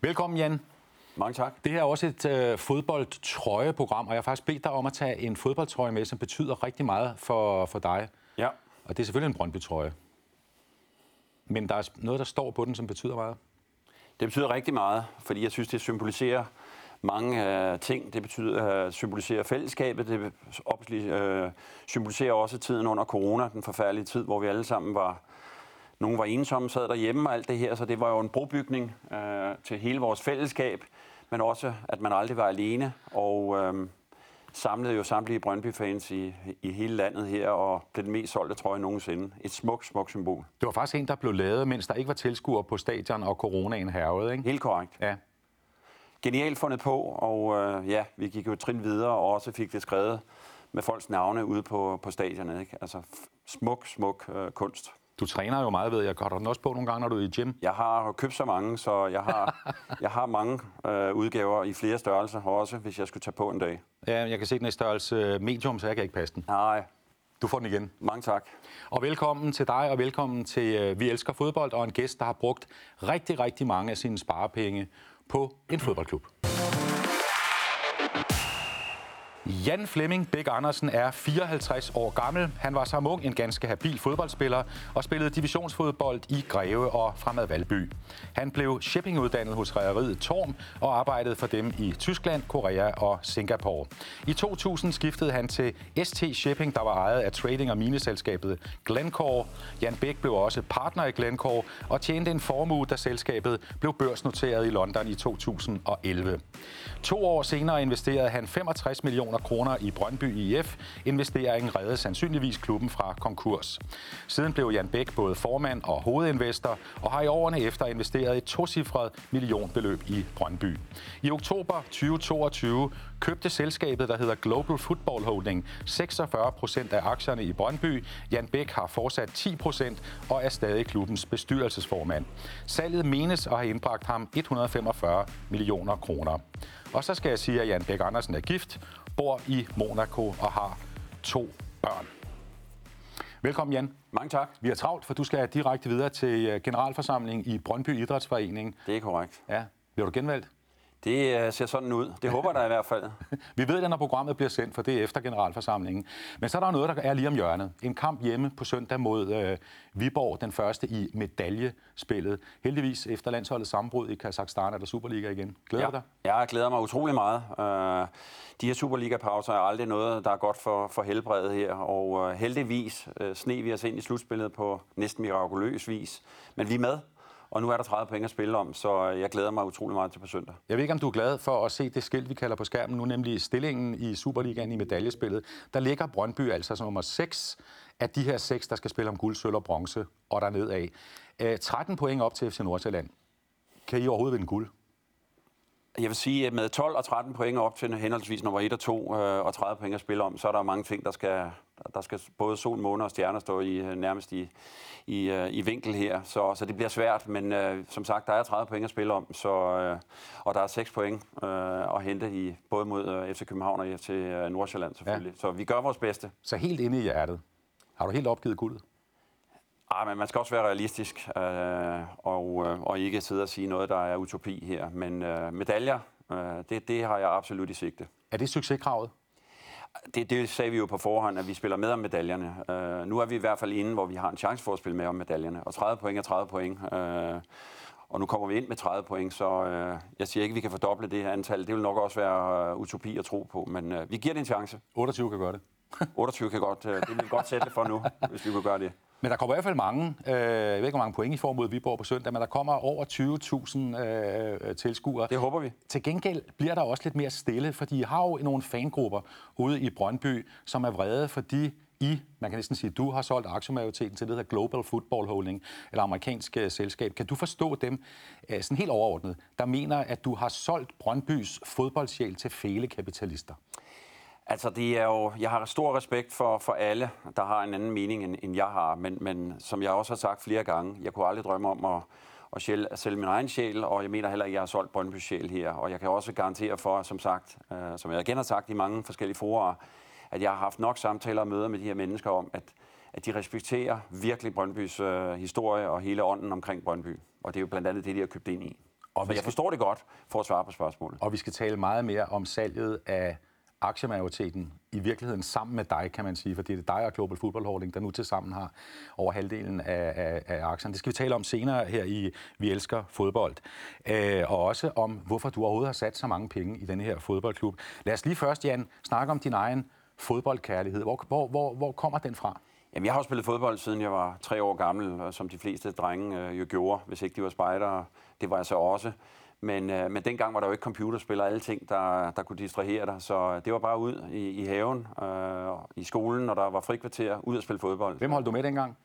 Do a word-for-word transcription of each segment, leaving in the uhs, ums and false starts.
Velkommen, Jan. Mange tak. Det her er også et øh, fodboldtrøjeprogram, og jeg har faktisk bedt dig om at tage en fodboldtrøje med, som betyder rigtig meget for, for dig. Ja. Og det er selvfølgelig en Brøndby-trøje. Men der er noget, der står på den, som betyder meget. Det betyder rigtig meget, fordi jeg synes, det symboliserer mange øh, ting. Det betyder, øh, symboliserer fællesskabet. Det øh, symboliserer også tiden under corona, den forfærdelige tid, hvor vi alle sammen var... Nogle var ensomme, sad derhjemme og alt det her, så det var jo en brobygning øh, til hele vores fællesskab, men også, at man aldrig var alene, og øh, samlede jo samtlige Brøndby-fans i, i hele landet her, og blev den mest solgte trøje nogensinde. Et smukt, smukt symbol. Det var faktisk en, der blev lavet, mens der ikke var tilskuere på stadion, og coronaen hærgede, ikke? Helt korrekt. Ja. Genialt fundet på, og øh, ja, vi gik jo trin videre, og også fik det skrevet med folks navne ude på, på stadionet, ikke? Altså smuk, smuk øh, kunst. Du træner jo meget, ved jeg godt. Har du den også på nogle gange, når du er i gym? Jeg har købt så mange, så jeg har, jeg har mange øh, udgaver i flere størrelser også, hvis jeg skulle tage på en dag. Ja, jeg kan se den i størrelse medium, så jeg kan ikke passe den. Nej. Du får den igen. Mange tak. Og velkommen til dig, og velkommen til Vi Elsker Fodbold, og en gæst, der har brugt rigtig, rigtig mange af sine sparepenge på en fodboldklub. Jan Flemming Bæk Andersen er fireoghalvtreds år gammel. Han var som ung en ganske habil fodboldspiller og spillede divisionsfodbold i Greve og fremad Valby. Han blev shippinguddannet hos rederiet Torm og arbejdede for dem i Tyskland, Korea og Singapore. I to tusind skiftede han til S T Shipping, der var ejet af trading- og mineselskabet Glencore. Jan Bæk blev også partner i Glencore og tjente en formue, da selskabet blev børsnoteret i London i to tusind og elleve. To år senere investerede han femogtres millioner kroner i Brøndby I F. Investeringen reddede sandsynligvis klubben fra konkurs. Siden blev Jan Bæk både formand og hovedinvestor, og har i årene efter investeret et tocifret millionbeløb i Brøndby. I oktober tyve toogtyve købte selskabet, der hedder Global Football Holding, seksogfyrre procent af aktierne i Brøndby. Jan Bæk har fortsat ti procent og er stadig klubbens bestyrelsesformand. Salget menes og har indbragt ham et hundrede og femogfyrre millioner kroner. Og så skal jeg sige, at Jan Bæk Andersen er gift, bor i Monaco og har to børn. Velkommen, Jan. Mange tak. Vi er travlt, for du skal direkte videre til generalforsamling i Brøndby Idrætsforening. Det er korrekt. Ja. Bliver du genvalgt? Det ser sådan ud. Det håber der i hvert fald. Vi ved det, når programmet bliver sendt, for det er efter generalforsamlingen. Men så er der noget, der er lige om hjørnet. En kamp hjemme på søndag mod øh, Viborg, den første i medaljespillet. Heldigvis efter landsholdets sammenbrud i Kazakhstan er der Superliga igen. Glæder ja. dig? Jeg glæder mig utrolig meget. Øh, de her Superliga-pauser er aldrig noget, der er godt for, for helbredet her. Og øh, heldigvis øh, sne vi os ind i slutspillet på næsten mirakuløs vis. Men vi er med. Og nu er der tredive point at spille om, så jeg glæder mig utrolig meget til på søndag. Jeg ved ikke, om du er glad for at se det skilt, vi kalder på skærmen nu, nemlig stillingen i Superligaen i medaljespillet. Der ligger Brøndby altså som nummer seks af de her seks, der skal spille om guld, sølv og bronze, og dernedad. tretten point op til F C Nordsjælland. Kan I overhovedet vinde guld? Jeg vil sige, at med tolv og tretten point op til henholdsvis nummer et og to og tredive point at spille om, så er der mange ting, der skal... Der skal både sol, måne og stjerner stå i, nærmest i, i, i vinkel her, så, så det bliver svært. Men øh, som sagt, der er tredive point at spille om, så, øh, og der er seks point øh, at hente i, både mod øh, F C København og F C øh, Nordsjælland selvfølgelig. Ja. Så vi gør vores bedste. Så helt inde i hjertet. Har du helt opgivet guldet? Ej, men man skal også være realistisk øh, og, øh, og ikke sidde og sige noget, der er utopi her. Men øh, medaljer, øh, det, det har jeg absolut i sigte. Er det succeskravet? Det, det sagde vi jo på forhånd, at vi spiller med om medaljerne. Uh, nu er vi i hvert fald inde, hvor vi har en chance for at spille med om medaljerne. Og tredive point er tredive point. Uh, og nu kommer vi ind med tredive point, så uh, jeg siger ikke, at vi kan fordoble det her antal. Det vil nok også være uh, utopi at tro på, men uh, vi giver det en chance. otteogtyve kan gøre det. otteogtyve kan godt. Uh, det vil vi godt sætte for nu, hvis vi kan gøre det. Men der kommer i hvert fald mange, øh, jeg ved ikke, hvor mange point I får mod Viborg på søndag, men der kommer over tyve tusind øh, tilskuere. Det håber vi. Til gengæld bliver der også lidt mere stille, fordi I har jo nogle fangrupper ude i Brøndby, som er vrede, fordi I, man kan næsten sige, du har solgt aktiemajoriteten til det her Global Football Holding, eller amerikansk øh, selskab. Kan du forstå dem, øh, sådan helt overordnet, der mener, at du har solgt Brøndbys fodboldsjæl til fæle kapitalister? Altså, det er jo, jeg har stor respekt for, for alle, der har en anden mening, end, end jeg har, men, men som jeg også har sagt flere gange, jeg kunne aldrig drømme om at, at sælge, at sælge min egen sjæl, og jeg mener heller ikke, at jeg har solgt Brøndby sjæl her. Og jeg kan også garantere for, som sagt, øh, som jeg igen har sagt i mange forskellige forer, at jeg har haft nok samtaler og møder med de her mennesker om, at, at de respekterer virkelig Brøndbys øh, historie og hele ånden omkring Brøndby. Og det er jo blandt andet det, de har købt ind i. Og skal... jeg forstår det godt for at svare på spørgsmålet. Og vi skal tale meget mere om salget af aktiemajoriteten i virkeligheden sammen med dig, kan man sige, for det er dig og Global Football Holding, der nu til sammen har over halvdelen af, af, af aktierne. Det skal vi tale om senere her i Vi Elsker Fodbold. Øh, og også om, hvorfor du overhovedet har sat så mange penge i denne her fodboldklub. Lad os lige først, Jan, snakke om din egen fodboldkærlighed. Hvor, hvor, hvor, hvor kommer den fra? Jamen, jeg har jo spillet fodbold, siden jeg var tre år gammel, som de fleste drenge øh, jo gjorde, hvis ikke de var spejdere. Det var jeg så også. Men, øh, men dengang var der jo ikke computerspil og alle ting, der, der kunne distrahere dig. Så det var bare ud i, i haven, øh, i skolen, og der var frikvarter, ud at spille fodbold. Hvem holdt du med dengang?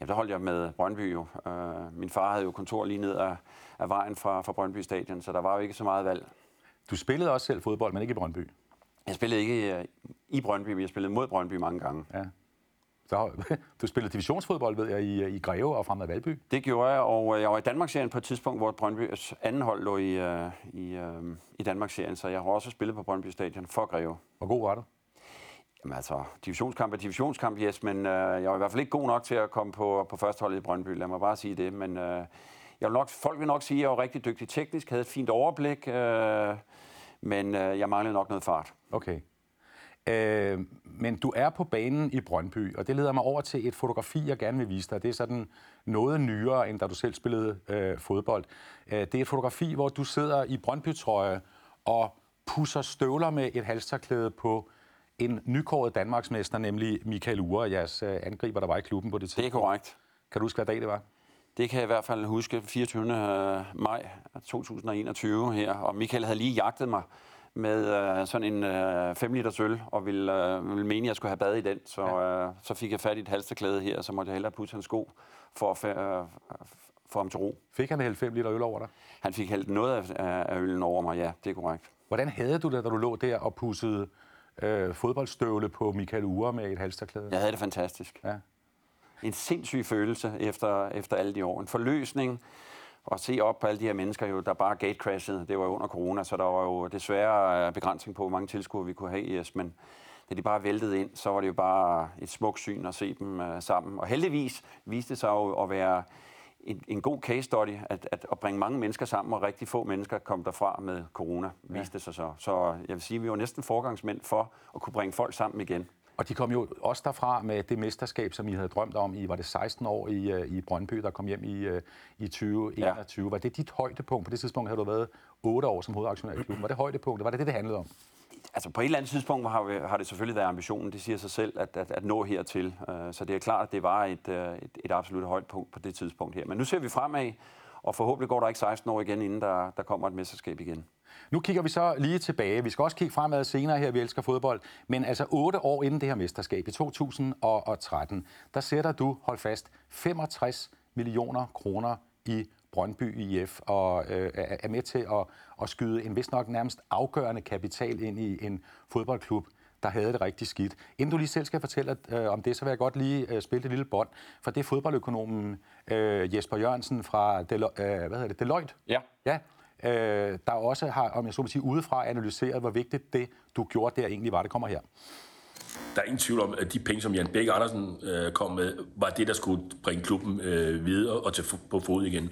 Jamen, der holdt jeg med Brøndby jo. Øh, min far havde jo kontor lige ned ad, ad vejen fra, fra Brøndby Stadion, så der var jo ikke så meget valg. Du spillede også selv fodbold, men ikke i Brøndby? Jeg spillede ikke i Brøndby, men jeg spillede mod Brøndby mange gange. Ja. Så du spillede divisionsfodbold, ved jeg, i, i Greve og fremad Valby? Det gjorde jeg, og jeg var i Danmark-serien på et tidspunkt, hvor Brøndbys anden hold lå i, i, i Danmark-serien, så jeg har også spillet på Brøndby Stadion for Greve. Hvor god var du? Jamen altså, divisionskamp er divisionskamp, yes, men øh, jeg var i hvert fald ikke god nok til at komme på, på førsteholdet i Brøndby, lad mig bare sige det, men øh, jeg vil nok, folk vil nok sige, at jeg var rigtig dygtig teknisk, havde et fint overblik, øh, men øh, jeg manglede nok noget fart. Okay. Øh, men du er på banen i Brøndby, og det leder mig over til et fotografi, jeg gerne vil vise dig. Det er sådan noget nyere, end da du selv spillede øh, fodbold. Øh, det er et fotografi, hvor du sidder i Brøndby-trøje og pusser støvler med et halstørklæde på en nykåret Danmarksmester, nemlig Mikkel Uhre, jeres øh, angriber, der var i klubben på det tidspunkt. Det er korrekt. Kan du huske, hvad dag det var? Det kan jeg i hvert fald huske, fireogtyvende maj to tusind og enogtyve her, og Mikkel havde lige jagtet mig med øh, sådan en øh, fem liters øl, og ville, øh, ville mene, at jeg skulle have bad i den. Så, øh, så fik jeg fat i et halsterklæde her, så måtte jeg hellere putte hans sko for at øh, få ham til ro. Fik han hældt fem liter øl over dig? Han fik hældt noget af, af øllen over mig, ja. Det er korrekt. Hvordan havde du det, da du lå der og pudsede øh, fodboldstøvle på Mikkel Uhre med et halsterklæde? Jeg havde det fantastisk. Ja. En sindssyg følelse efter, efter alle de år. En forløsning. Og se op på alle de her mennesker, jo, der bare gatecrashede. Det var jo under corona, så der var jo desværre begrænsning på, hvor mange tilskuere vi kunne have i os. Men da de bare væltede ind, så var det jo bare et smukt syn at se dem uh, sammen. Og heldigvis viste det sig jo at være en, en god case study, at, at, at bringe mange mennesker sammen, og rigtig få mennesker kom derfra med corona, viste det sig så. Så jeg vil sige, at vi var næsten foregangsmænd for at kunne bringe folk sammen igen. Og de kom jo også derfra med det mesterskab, som I havde drømt om. I var det seksten år i, i Brøndby, der kom hjem i, i tyve enogtyve. Ja. Var det dit højdepunkt? På det tidspunkt havde du været otte år som hovedaktionær i klubben. Var det højdepunktet? Var det det, det handlede om? Altså på et eller andet tidspunkt har, vi, har det selvfølgelig været ambitionen. Det siger sig selv at, at, at nå hertil. Så det er klart, at det var et, et, et absolut højdepunkt på det tidspunkt her. Men nu ser vi fremad, og forhåbentlig går der ikke seksten år igen, inden der, der kommer et mesterskab igen. Nu kigger vi så lige tilbage. Vi skal også kigge fremad senere her, Vi Elsker Fodbold. Men altså otte år inden det her mesterskab, i to tusind og tretten, der sætter du, hold fast, femogtres millioner kroner i Brøndby I F og øh, er med til at, at skyde en vist nok nærmest afgørende kapital ind i en fodboldklub, der havde det rigtig skidt. Inden du lige selv skal fortælle øh, om det, så vil jeg godt lige øh, spille det lille bånd, for det er fodboldøkonomen øh, Jesper Jørgensen fra Delo- øh, hvad hedder det? Deloitte. Ja. Ja. Øh, der også har, om jeg så må sige, udefra analyseret, hvor vigtigt det, du gjorde der, egentlig var. Det kommer her. Der er ingen tvivl om, at de penge, som Jan Bæk Andersen øh, kom med, var det, der skulle bringe klubben øh, videre og til f- på fod igen.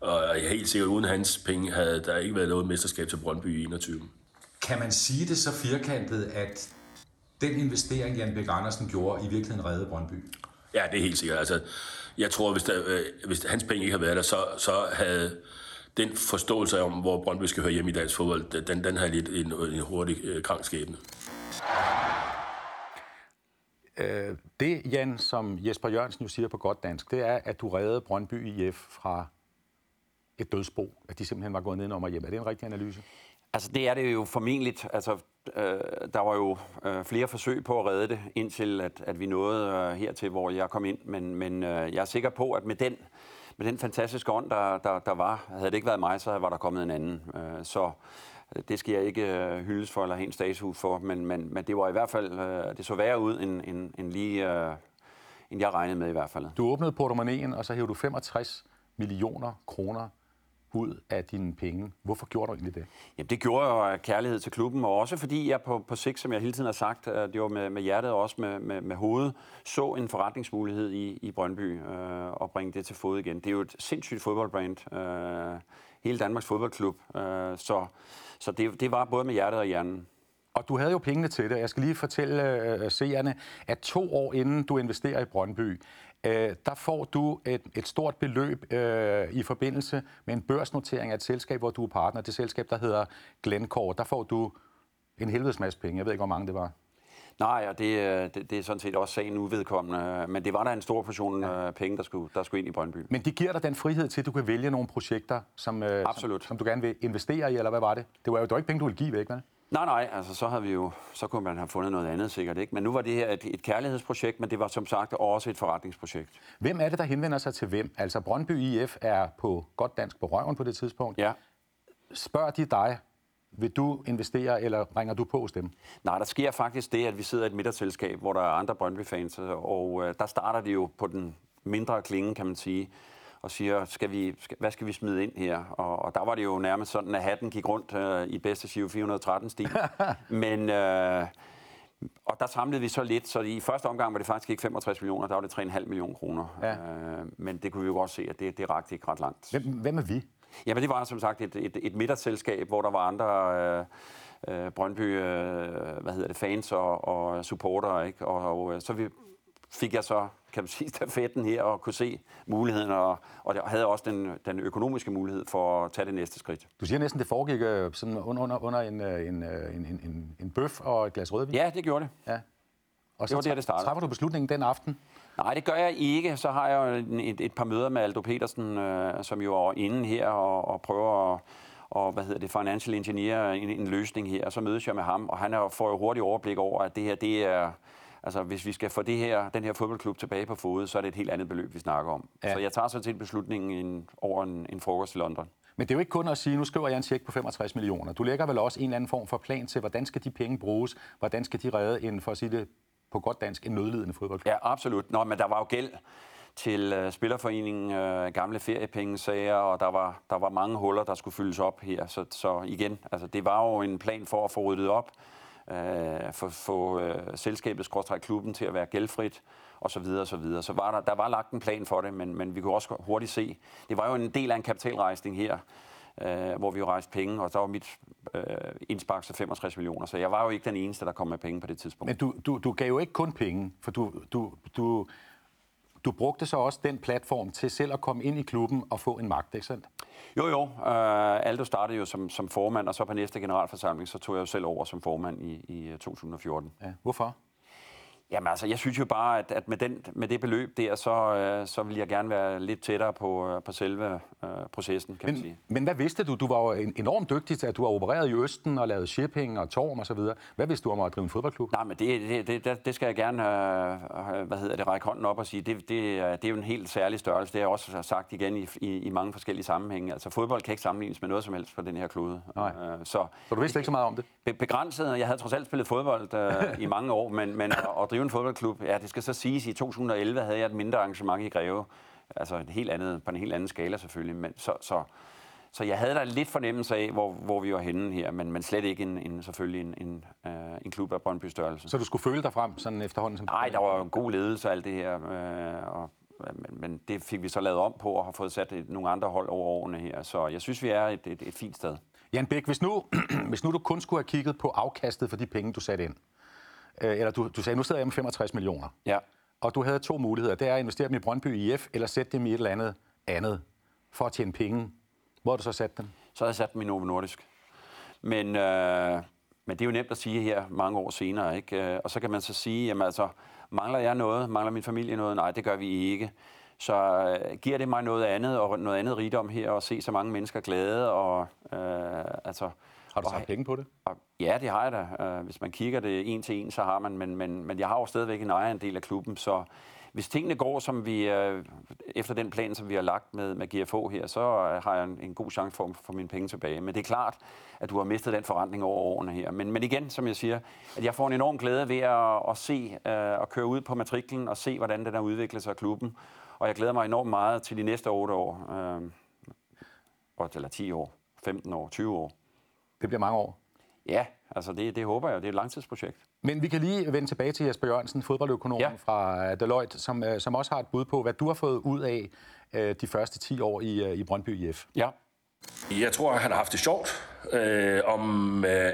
Og jeg er helt sikkert, uden hans penge havde der ikke været noget mesterskab til Brøndby i enogtyve. Kan man sige det så firkantet, at den investering, Jan Bæk Andersen gjorde, i virkeligheden reddede Brøndby? Ja, det er helt sikkert. Altså, jeg tror, hvis, der, øh, hvis hans penge ikke havde været der, så, så havde den forståelse om, hvor Brøndby skal høre hjemme i dansk fodbold, den, den har lidt en, en hurtig øh, krankskæbne. Øh, det, Jan, som Jesper Jørgensen jo siger på godt dansk, det er, at du reddede Brøndby I F fra et dødsbo. At de simpelthen var gået nedenom og hjem. Er det en rigtig analyse? Altså, det er det jo formentligt. Altså, øh, der var jo øh, flere forsøg på at redde det, indtil at, at vi nåede øh, hertil, hvor jeg kom ind. Men, men øh, jeg er sikker på, at med den Men den fantastiske ånd, der, der, der var, havde det ikke været mig, så var der kommet en anden. Så det skal jeg ikke hyldes for eller helt statshus for, men, men, men det var i hvert fald, det så værre ud, end, end, end lige, end jeg regnede med i hvert fald. Du åbnede portemonnaien, og så hævde du 65 millioner kroner ud af dine penge. Hvorfor gjorde du egentlig det? Jamen, det gjorde jeg af kærlighed til klubben, og også fordi jeg på, på sigt, som jeg hele tiden har sagt, det var med, med hjertet og også med, med, med hovedet, så en forretningsmulighed i, i Brøndby øh, og bringe det til fod igen. Det er jo et sindssygt fodboldbrand. Øh, hele Danmarks fodboldklub. Øh, så så det, det var både med hjertet og hjernen. Og du havde jo pengene til det. Jeg skal lige fortælle øh, seerne, at to år inden du investerer i Brøndby, øh, der får du et, et stort beløb øh, i forbindelse med en børsnotering af et selskab, hvor du er partner. Det selskab, der hedder Glencore. Der får du en helvedes masse penge. Jeg ved ikke, hvor mange det var. Nej, og det, det, det er sådan set også sagen uvedkommende. Men det var der en stor portion ja. penge, der skulle, der skulle ind i Brøndby. Men det giver dig den frihed til, at du kan vælge nogle projekter, som, som, som du gerne vil investere i, eller hvad var det? Det var jo ikke penge, du ville give væk, vel? Nej, nej, altså så havde vi jo, så kunne man have fundet noget andet sikkert, ikke? Men nu var det her et, et kærlighedsprojekt, men det var som sagt også et forretningsprojekt. Hvem er det, der henvender sig til hvem? Altså Brøndby I F er på godt dansk på røven på det tidspunkt. Ja. Spørger de dig, vil du investere, eller ringer du på hos dem? Nej, der sker faktisk det, at vi sidder i et middagsselskab, hvor der er andre Brøndby-fans, og øh, der starter de jo på den mindre klinge, kan man sige, og siger, skal vi, skal, hvad skal vi smide ind her? Og, og der var det jo nærmest sådan, at hatten gik rundt øh, i bedste Giro fire hundrede og tretten stil. Men, øh, og der samlede vi så lidt, så i første omgang var det faktisk ikke femogtres millioner, der var det tre komma fem millioner kroner. Ja. Øh, men det kunne vi jo godt se, at det, det rakte ikke ret langt. Hvem, hvem er vi? Jamen det var som sagt et, et, et middagsselskab, hvor der var andre øh, øh, Brøndby øh, hvad hedder det, fans og, og supportere, ikke? Og, og så vi fik jeg så, kan man sige, stafetten her og kunne se muligheden, og, og jeg havde også den, den økonomiske mulighed for at tage det næste skridt. Du siger næsten, det foregik sådan under, under en, en, en, en, en bøf og et glas rødvin? Ja, det gjorde det. Ja. Og så det var der, det startede. Træffer du beslutningen den aften? Nej, det gør jeg ikke. Så har jeg jo et, et par møder med Aldo Petersen, øh, som jo er inde her og, og prøver at og hvad hedder det, financial engineer en, en løsning her, og så mødes jeg med ham, og han får jo hurtigt overblik over, at det her, det er... Altså, hvis vi skal få det her, den her fodboldklub tilbage på fode, så er det et helt andet beløb, vi snakker om. Ja. Så jeg tager sådan set beslutningen en, over en, en frokost i London. Men det er jo ikke kun at sige, nu skriver jeg en check på femogtres millioner. Du lægger vel også en eller anden form for plan til, hvordan skal de penge bruges? Hvordan skal de redde en, for at sige det på godt dansk, en nødlidende fodboldklub? Ja, absolut. Nå, men der var jo gæld til øh, Spillerforeningen, øh, gamle feriepengesager, og der var, der var mange huller, der skulle fyldes op her. Så, så igen, altså, det var jo en plan for at få ryddet op. Øh, for få øh, selskabet, skråstreg klubben til at være gældfrit og så videre og så videre. Så var der, der var lagt en plan for det, men, men vi kunne også hurtigt se. Det var jo en del af en kapitalrejsning her, øh, hvor vi jo rejste penge, og der var mit øh, indspark så femogtres millioner, så jeg var jo ikke den eneste, der kom med penge på det tidspunkt. Men du, du, du gav jo ikke kun penge, for du, du, du, du brugte så også den platform til selv at komme ind i klubben og få en magt, ikke sandt? Jo, jo. Uh, Aldo startede jo som, som formand, og så på næste generalforsamling, så tog jeg jo selv over som formand i, i to tusind og fjorten. Ja. Hvorfor? Jamen altså, jeg synes jo bare, at, at med, den, med det beløb der, så, uh, så ville jeg gerne være lidt tættere på, uh, på selve uh, processen, kan men, man sige. Men hvad vidste du? Du var jo enormt dygtig til, at du har opereret i Østen og lavet shipping og Torm og så videre. Hvad vidste du om at drive en fodboldklub? Nej, men det, det, det, det skal jeg gerne uh, hvad hedder det, række hånden op og sige. Det, det, det er jo en helt særlig størrelse. Det har jeg også sagt igen i, i, i mange forskellige sammenhænge. Altså, fodbold kan ikke sammenlignes med noget som helst på den her klode. Uh, så, så du vidste ikke så meget om det? Be- begrænset. Jeg havde trods alt spillet fodbold uh, i mange år, men, men at drive en fodboldklub, ja, det skal så siges, i to tusind og elleve havde jeg et mindre arrangement i Greve, altså et helt andet, på en helt anden skala selvfølgelig, men så, så, så jeg havde da lidt fornemmelse af, hvor, hvor vi var henne her, men, men slet ikke en, en, selvfølgelig en, en, øh, en klub af Brøndby størrelse. Så du skulle føle dig frem sådan efterhånden? Som nej, der var jo en god ledelse og alt det her, øh, og, men, men det fik vi så lavet om på og har fået sat et, nogle andre hold over årene her, så jeg synes, vi er et, et, et fint sted. Jan Bæk, hvis nu, hvis nu du kun skulle have kigget på afkastet for de penge, du satte ind, eller du, du sagde, nu sidder jeg med femogtres millioner, ja. Og du havde to muligheder. Det er at investere dem i Brøndby I F, eller sætte dem i et eller andet andet for at tjene penge. Hvor har du så sat dem? Så har jeg sat dem i Novo Nordisk. Men, øh, men det er jo nemt at sige her mange år senere, ikke? Og så kan man så sige, jamen altså, mangler jeg noget? Mangler min familie noget? Nej, det gør vi ikke. Så øh, giver det mig noget andet, og noget andet rigdom her, og se så mange mennesker glade, og øh, altså... Har du taget penge på det? Ja, det har jeg da. Hvis man kigger det en til en, så har man, men, men, men jeg har jo stadigvæk en ejerandel af klubben, så hvis tingene går, som vi, øh, efter den plan, som vi har lagt med, med G F H her, så har jeg en, en god chance for at få mine penge tilbage. Men det er klart, at du har mistet den forretning over årene her. Men, men igen, som jeg siger, at jeg får en enorm glæde ved at, at se og øh, køre ud på matriklen og se, hvordan den har udviklet sig af klubben. Og jeg glæder mig enormt meget til de næste otte år, øh, eller ti år, femten år, tyve år. Det bliver mange år. Ja, altså det, det håber jeg. Det er et langtidsprojekt. Men vi kan lige vende tilbage til Jesper Jørgensen, fodboldøkonomen ja. fra Deloitte, som, som også har et bud på, hvad du har fået ud af øh, de første ti år i, i Brøndby I F. Ja. Jeg tror, han har haft det sjovt. Øh, om, øh,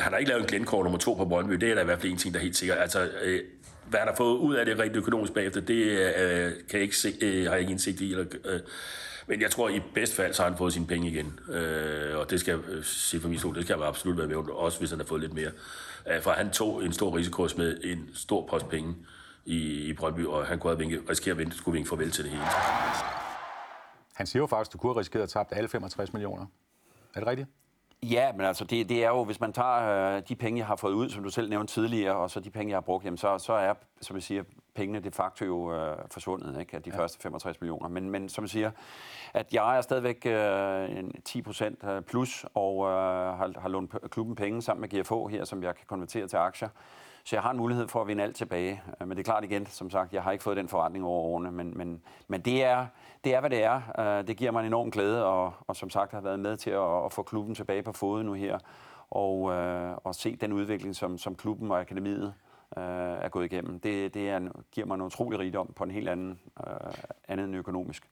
han har ikke lavet en Glencore nummer to på Brøndby. Det er da i hvert fald en ting, der er helt sikkert. Altså, øh, hvad han har fået ud af det rent økonomisk bagefter, det øh, kan jeg ikke se, øh, har jeg ikke indsigt i. Eller, øh, Men jeg tror, i bedst fald, så har han fået sine penge igen. Øh, og det skal jeg se for min stol, det skal jeg absolut være med, også hvis han har fået lidt mere. Øh, for han tog en stor risiko med en stor post penge i, i Brøndby, og han kunne have vinket, risikere at vente, skulle vinke farvel til det hele. Han siger jo faktisk, at du kunne have risikeret at tabe alle femogtres millioner. Er det rigtigt? Ja, men altså, det, det er jo, hvis man tager øh, de penge, jeg har fået ud, som du selv nævnte tidligere, og så de penge, jeg har brugt, jamen, så, så er, som jeg siger, pengene de facto jo øh, forsvundet, ikke, af de ja. første femogtres millioner. Men, men som jeg siger, at jeg er stadigvæk øh, ti procent plus, og øh, har, har lånt p- klubben penge sammen med G F H her, som jeg kan konvertere til aktier. Så jeg har en mulighed for at vinde alt tilbage. Men det er klart igen, som sagt, jeg har ikke fået den forretning over årene. Men, men, men det, er, det er, hvad det er. Det giver mig en enorm glæde, og, og som sagt har været med til at, at få klubben tilbage på fode nu her. Og, øh, og se den udvikling, som, som klubben og akademiet øh, er gået igennem. Det, det er, giver mig en utrolig rigdom på en helt anden, øh, andet end økonomisk.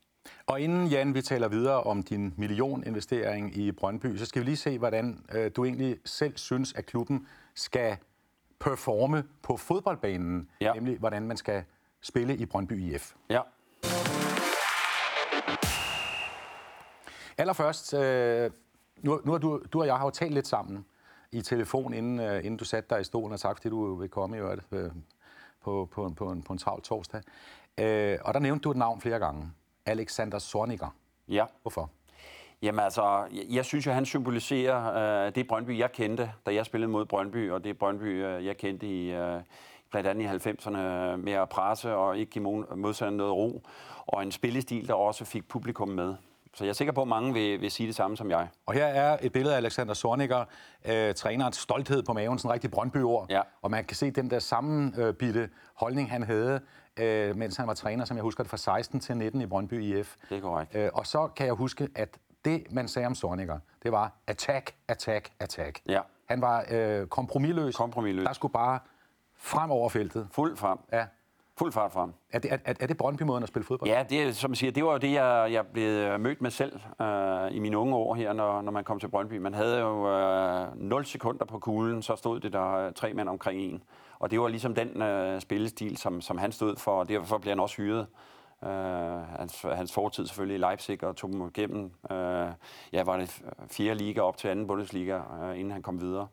Og inden, Jan, vi taler videre om din millioninvestering i Brøndby, så skal vi lige se, hvordan øh, du egentlig selv synes, at klubben skal performe på fodboldbanen, ja. nemlig hvordan man skal spille i Brøndby I F. Ja. Allerførst, øh, nu, nu har du, du og jeg har jo talt lidt sammen i telefon, inden, øh, inden du satte dig i stolen, og tak fordi du vil komme i øvrigt øh, på, på, på en, på en travl torsdag. Øh, og der nævnte du et navn flere gange. Alexander Zorniger. Ja. Hvorfor? Jamen altså, jeg synes jo, han symboliserer øh, det Brøndby, jeg kendte, da jeg spillede mod Brøndby, og det Brøndby, øh, jeg kendte i øh, blandt andet i halvfemserne med at presse og ikke give modstanderne noget ro, og en spillestil, der også fik publikum med. Så jeg er sikker på, at mange vil, vil sige det samme som jeg. Og her er et billede af Alexander Zorniger, øh, trænerens stolthed på maven, sådan en rigtig Brøndby-ord, ja. og man kan se den der sammenbitte holdning, han havde, øh, mens han var træner, som jeg husker det, fra seksten til nitten i Brøndby I F. Det er korrekt. Øh, og så kan jeg huske, at det, man sagde om Zorniger, det var attack, attack, attack. Ja. Han var øh, kompromisløs. kompromisløs. Der skulle bare frem over feltet. Fuld frem. Ja. Fuld fart frem. Er det, er, er det Brøndby-måden at spille fodbold? Ja, det, som jeg siger, det var jo det, jeg, jeg blev mødt med selv øh, i mine unge år her, når, når man kom til Brøndby. Man havde jo øh, nul sekunder på kuglen, så stod det der tre mænd omkring en. Og det var ligesom den øh, spillestil, som, som han stod for, og derfor blev han også hyret. Uh, hans, hans fortid selvfølgelig i Leipzig og tog dem igennem. Uh, ja, var det fjerde liga op til anden Bundesliga, uh, inden han kom videre.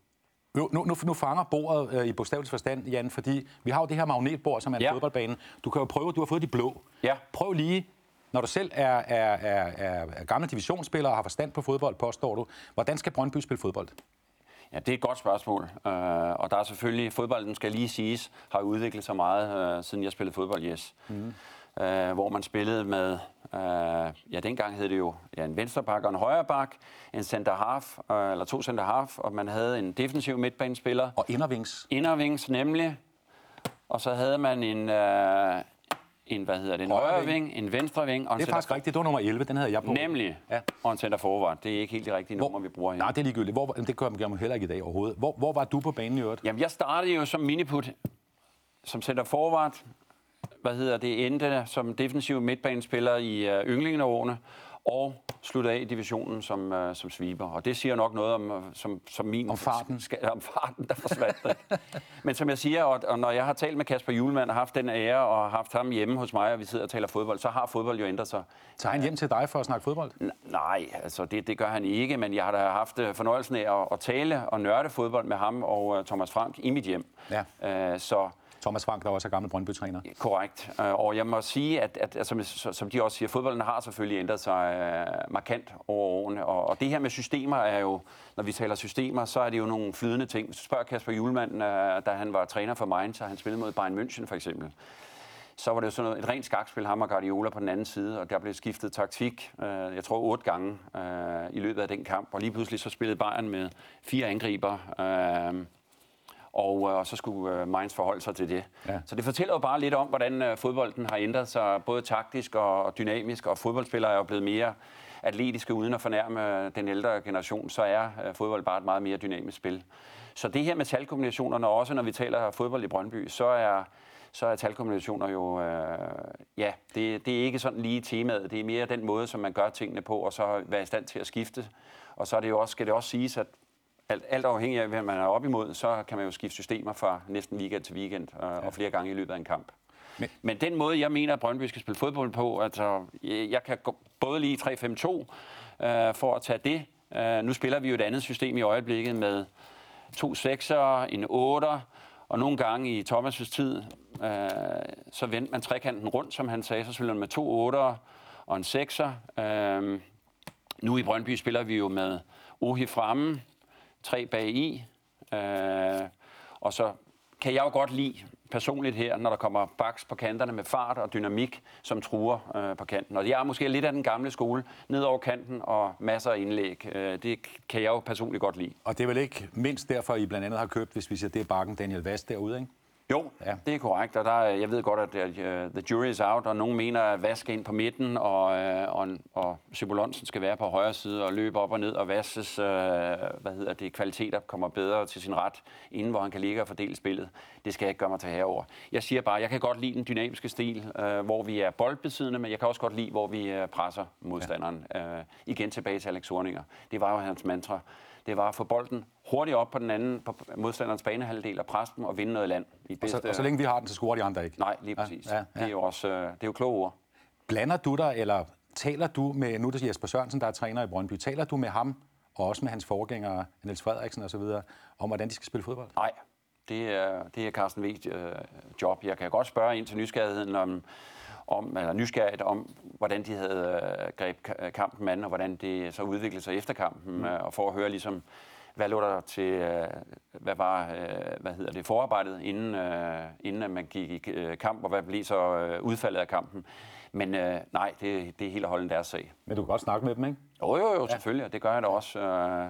Nu, nu, nu fanger bordet uh, i bogstavelig forstand, Jan, fordi vi har jo det her magnetbord, som er en ja. fodboldbane. Du kan jo prøve, du har fået de blå. Ja. Prøv lige, når du selv er, er, er, er gammel divisionsspiller og har forstand på fodbold, påstår du, hvordan skal Brøndby spille fodbold? Ja, det er et godt spørgsmål, uh, og der er selvfølgelig, fodbolden skal lige siges, har udviklet sig meget, uh, siden jeg spillede fodbold, yes. Mm. Uh, hvor man spillede med, uh, ja dengang hed det jo ja, en venstreback og en højreback, en center half, uh, eller to center half, og man havde en defensiv midtbanespiller. Og indervings. Indervings nemlig, og så havde man en, uh, en hvad hedder det, en højreving, en venstreving. Og en det er faktisk rigtigt, det var nummer elleve, den havde jeg på. Nemlig, ja. Og en center forward, det er ikke helt det rigtige nummer, hvor, vi bruger her. Nej, det er ligegyldigt, hvor, det gør man heller ikke i dag overhovedet. Hvor, hvor var du på banen i øvrigt? Jamen jeg startede jo som miniput, som center forward. Hvad hedder det, endte som defensiv midtbanespiller i øh, ynglingeårene og sluttede af i divisionen som, øh, som sweeper. Og det siger nok noget om, som, som min om farten, sk- om farten der forsvandt. Men som jeg siger, og, og når jeg har talt med Kasper Juhlmann og haft den ære og haft ham hjemme hos mig, og vi sidder og taler fodbold, så har fodbold jo ændret sig. Tager han hjem til dig for at snakke fodbold? N- nej, altså det, det gør han ikke, men jeg har da haft fornøjelsen af at, at tale og nørde fodbold med ham og uh, Thomas Frank i mit hjem. Ja. Uh, så... Thomas Frank, der også er gammel Brøndby-træner. Korrekt. Og jeg må sige, at, at, at som, som de også siger, fodbolden har selvfølgelig ændret sig markant over årene. Og, og det her med systemer er jo, når vi taler systemer, så er det jo nogle flydende ting. Hvis du spørger Kasper Juhlmann, da han var træner for Mainz, og han spillede mod Bayern München for eksempel, så var det jo sådan noget, et rent skakspil, ham og Guardiola på den anden side, og der blev skiftet taktik, øh, jeg tror otte gange øh, i løbet af den kamp, og lige pludselig så spillede Bayern med fire angriber, øh, og, øh, og så skulle øh, Mainz forholde sig til det. Ja. Så det fortæller jo bare lidt om, hvordan øh, fodbolden har ændret sig, både taktisk og dynamisk, og fodboldspillere er jo blevet mere atletiske, uden at fornærme den ældre generation, så er øh, fodbold bare et meget mere dynamisk spil. Så det her med talkombinationerne, også når vi taler fodbold i Brøndby, så er så er talkombinationer jo, øh, ja, det, det er ikke sådan lige temaet. Det er mere den måde, som man gør tingene på, og så være i stand til at skifte. Og så er det jo også, skal det også siges, at alt, alt afhængig af, hvad man er op imod, så kan man jo skifte systemer fra næsten weekend til weekend, øh, ja. og flere gange i løbet af en kamp. Men, Men den måde, jeg mener, at Brøndby skal spille fodbold på, altså, jeg kan gå både lige tre fem to øh, for at tage det. Øh, nu spiller vi jo et andet system i øjeblikket med to sekser, en otter, og nogle gange i Thomas' tid, øh, så vendte man trekanten rundt, som han sagde. Så spiller man med to otter og en sekser. Øh, nu i Brøndby spiller vi jo med Ohi fremme, tre bagi. Øh, og så kan jeg jo godt lide personligt her, når der kommer baks på kanterne med fart og dynamik, som truer øh, på kanten. Og jeg er måske lidt af den gamle skole, ned over kanten og masser af indlæg. Øh, det kan jeg jo personligt godt lide. Og det er vel ikke mindst derfor, I blandt andet har købt, hvis vi siger, det er bakken Daniel Vass derude, ikke? Jo, ja. Det er korrekt. Og der, jeg ved godt, at uh, the jury is out, og nogen mener, at Vass skal ind på midten, og, uh, og, og Sibulonsen skal være på højre side og løbe op og ned, og Vasses uh, hvad hedder det, kvaliteter kommer bedre til sin ret, inden hvor han kan ligge og fordele spillet. Det skal jeg ikke gøre mig til herover. Jeg siger bare, at jeg kan godt lide den dynamiske stil, uh, hvor vi er boldbesiddende, men jeg kan også godt lide, hvor vi uh, presser modstanderen. Ja. Uh, igen tilbage til Alex Zorniger. Det var jo hans mantra. Det var at få bolden hurtigt op på den anden, på modstanderens banehalvdel, og presse dem og vinde noget land. I og, så, og så længe vi har den, så scorer de andre ikke? Nej, lige præcis. Ja, ja, ja. Det er jo også det er jo kloge ord. Blander du dig, eller taler du med, nu er det Jesper Sørensen, der er træner i Brøndby, taler du med ham, og også med hans forgængere, Niels Frederiksen osv., om hvordan de skal spille fodbold? Nej, det er, det er Carsten V's øh, job. Jeg kan godt spørge ind til nysgerrigheden om, om, eller nysgerrighed om, hvordan de havde øh, greb kampen an, og hvordan det så udviklede sig efter kampen, mm. øh, og for at høre ligesom, hvad lå der til, øh, hvad var, øh, hvad hedder det, forarbejdet, inden, øh, inden at man gik i øh, kamp, og hvad blev så øh, udfaldet af kampen. Men øh, nej, det, det er helt og holdent deres sag. Men du kan godt snakke med dem, ikke? Jo, jo, jo, selvfølgelig, og det gør jeg da også. Øh,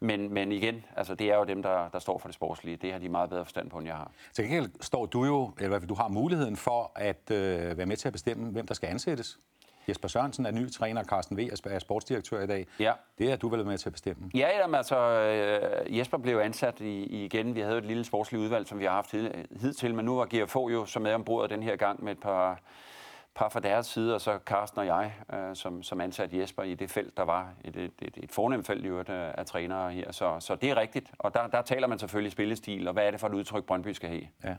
Men, men igen, altså det er jo dem, der, der står for det sportslige. Det har de meget bedre forstand på, end jeg har. Til gengæld står du jo, eller du har muligheden for at øh, være med til at bestemme, hvem der skal ansættes. Jesper Sørensen er ny træner, Carsten V. er sportsdirektør i dag. Ja. Det er du vel med til at bestemme? Ja, jamen, altså øh, Jesper blev ansat i, i igen. Vi havde et lille sportsligt udvalg, som vi har haft hidtil, men nu var G F H jo så med ombord den her gang med et par... par fra deres side, og så Carsten og jeg, øh, som, som ansat Jesper i det felt, der var et, et, et, et fornemt felt i øvrigt af trænere her. Så, så det er rigtigt, og der, der taler man selvfølgelig spillestil, og hvad er det for et udtryk, Brøndby skal have. Ja.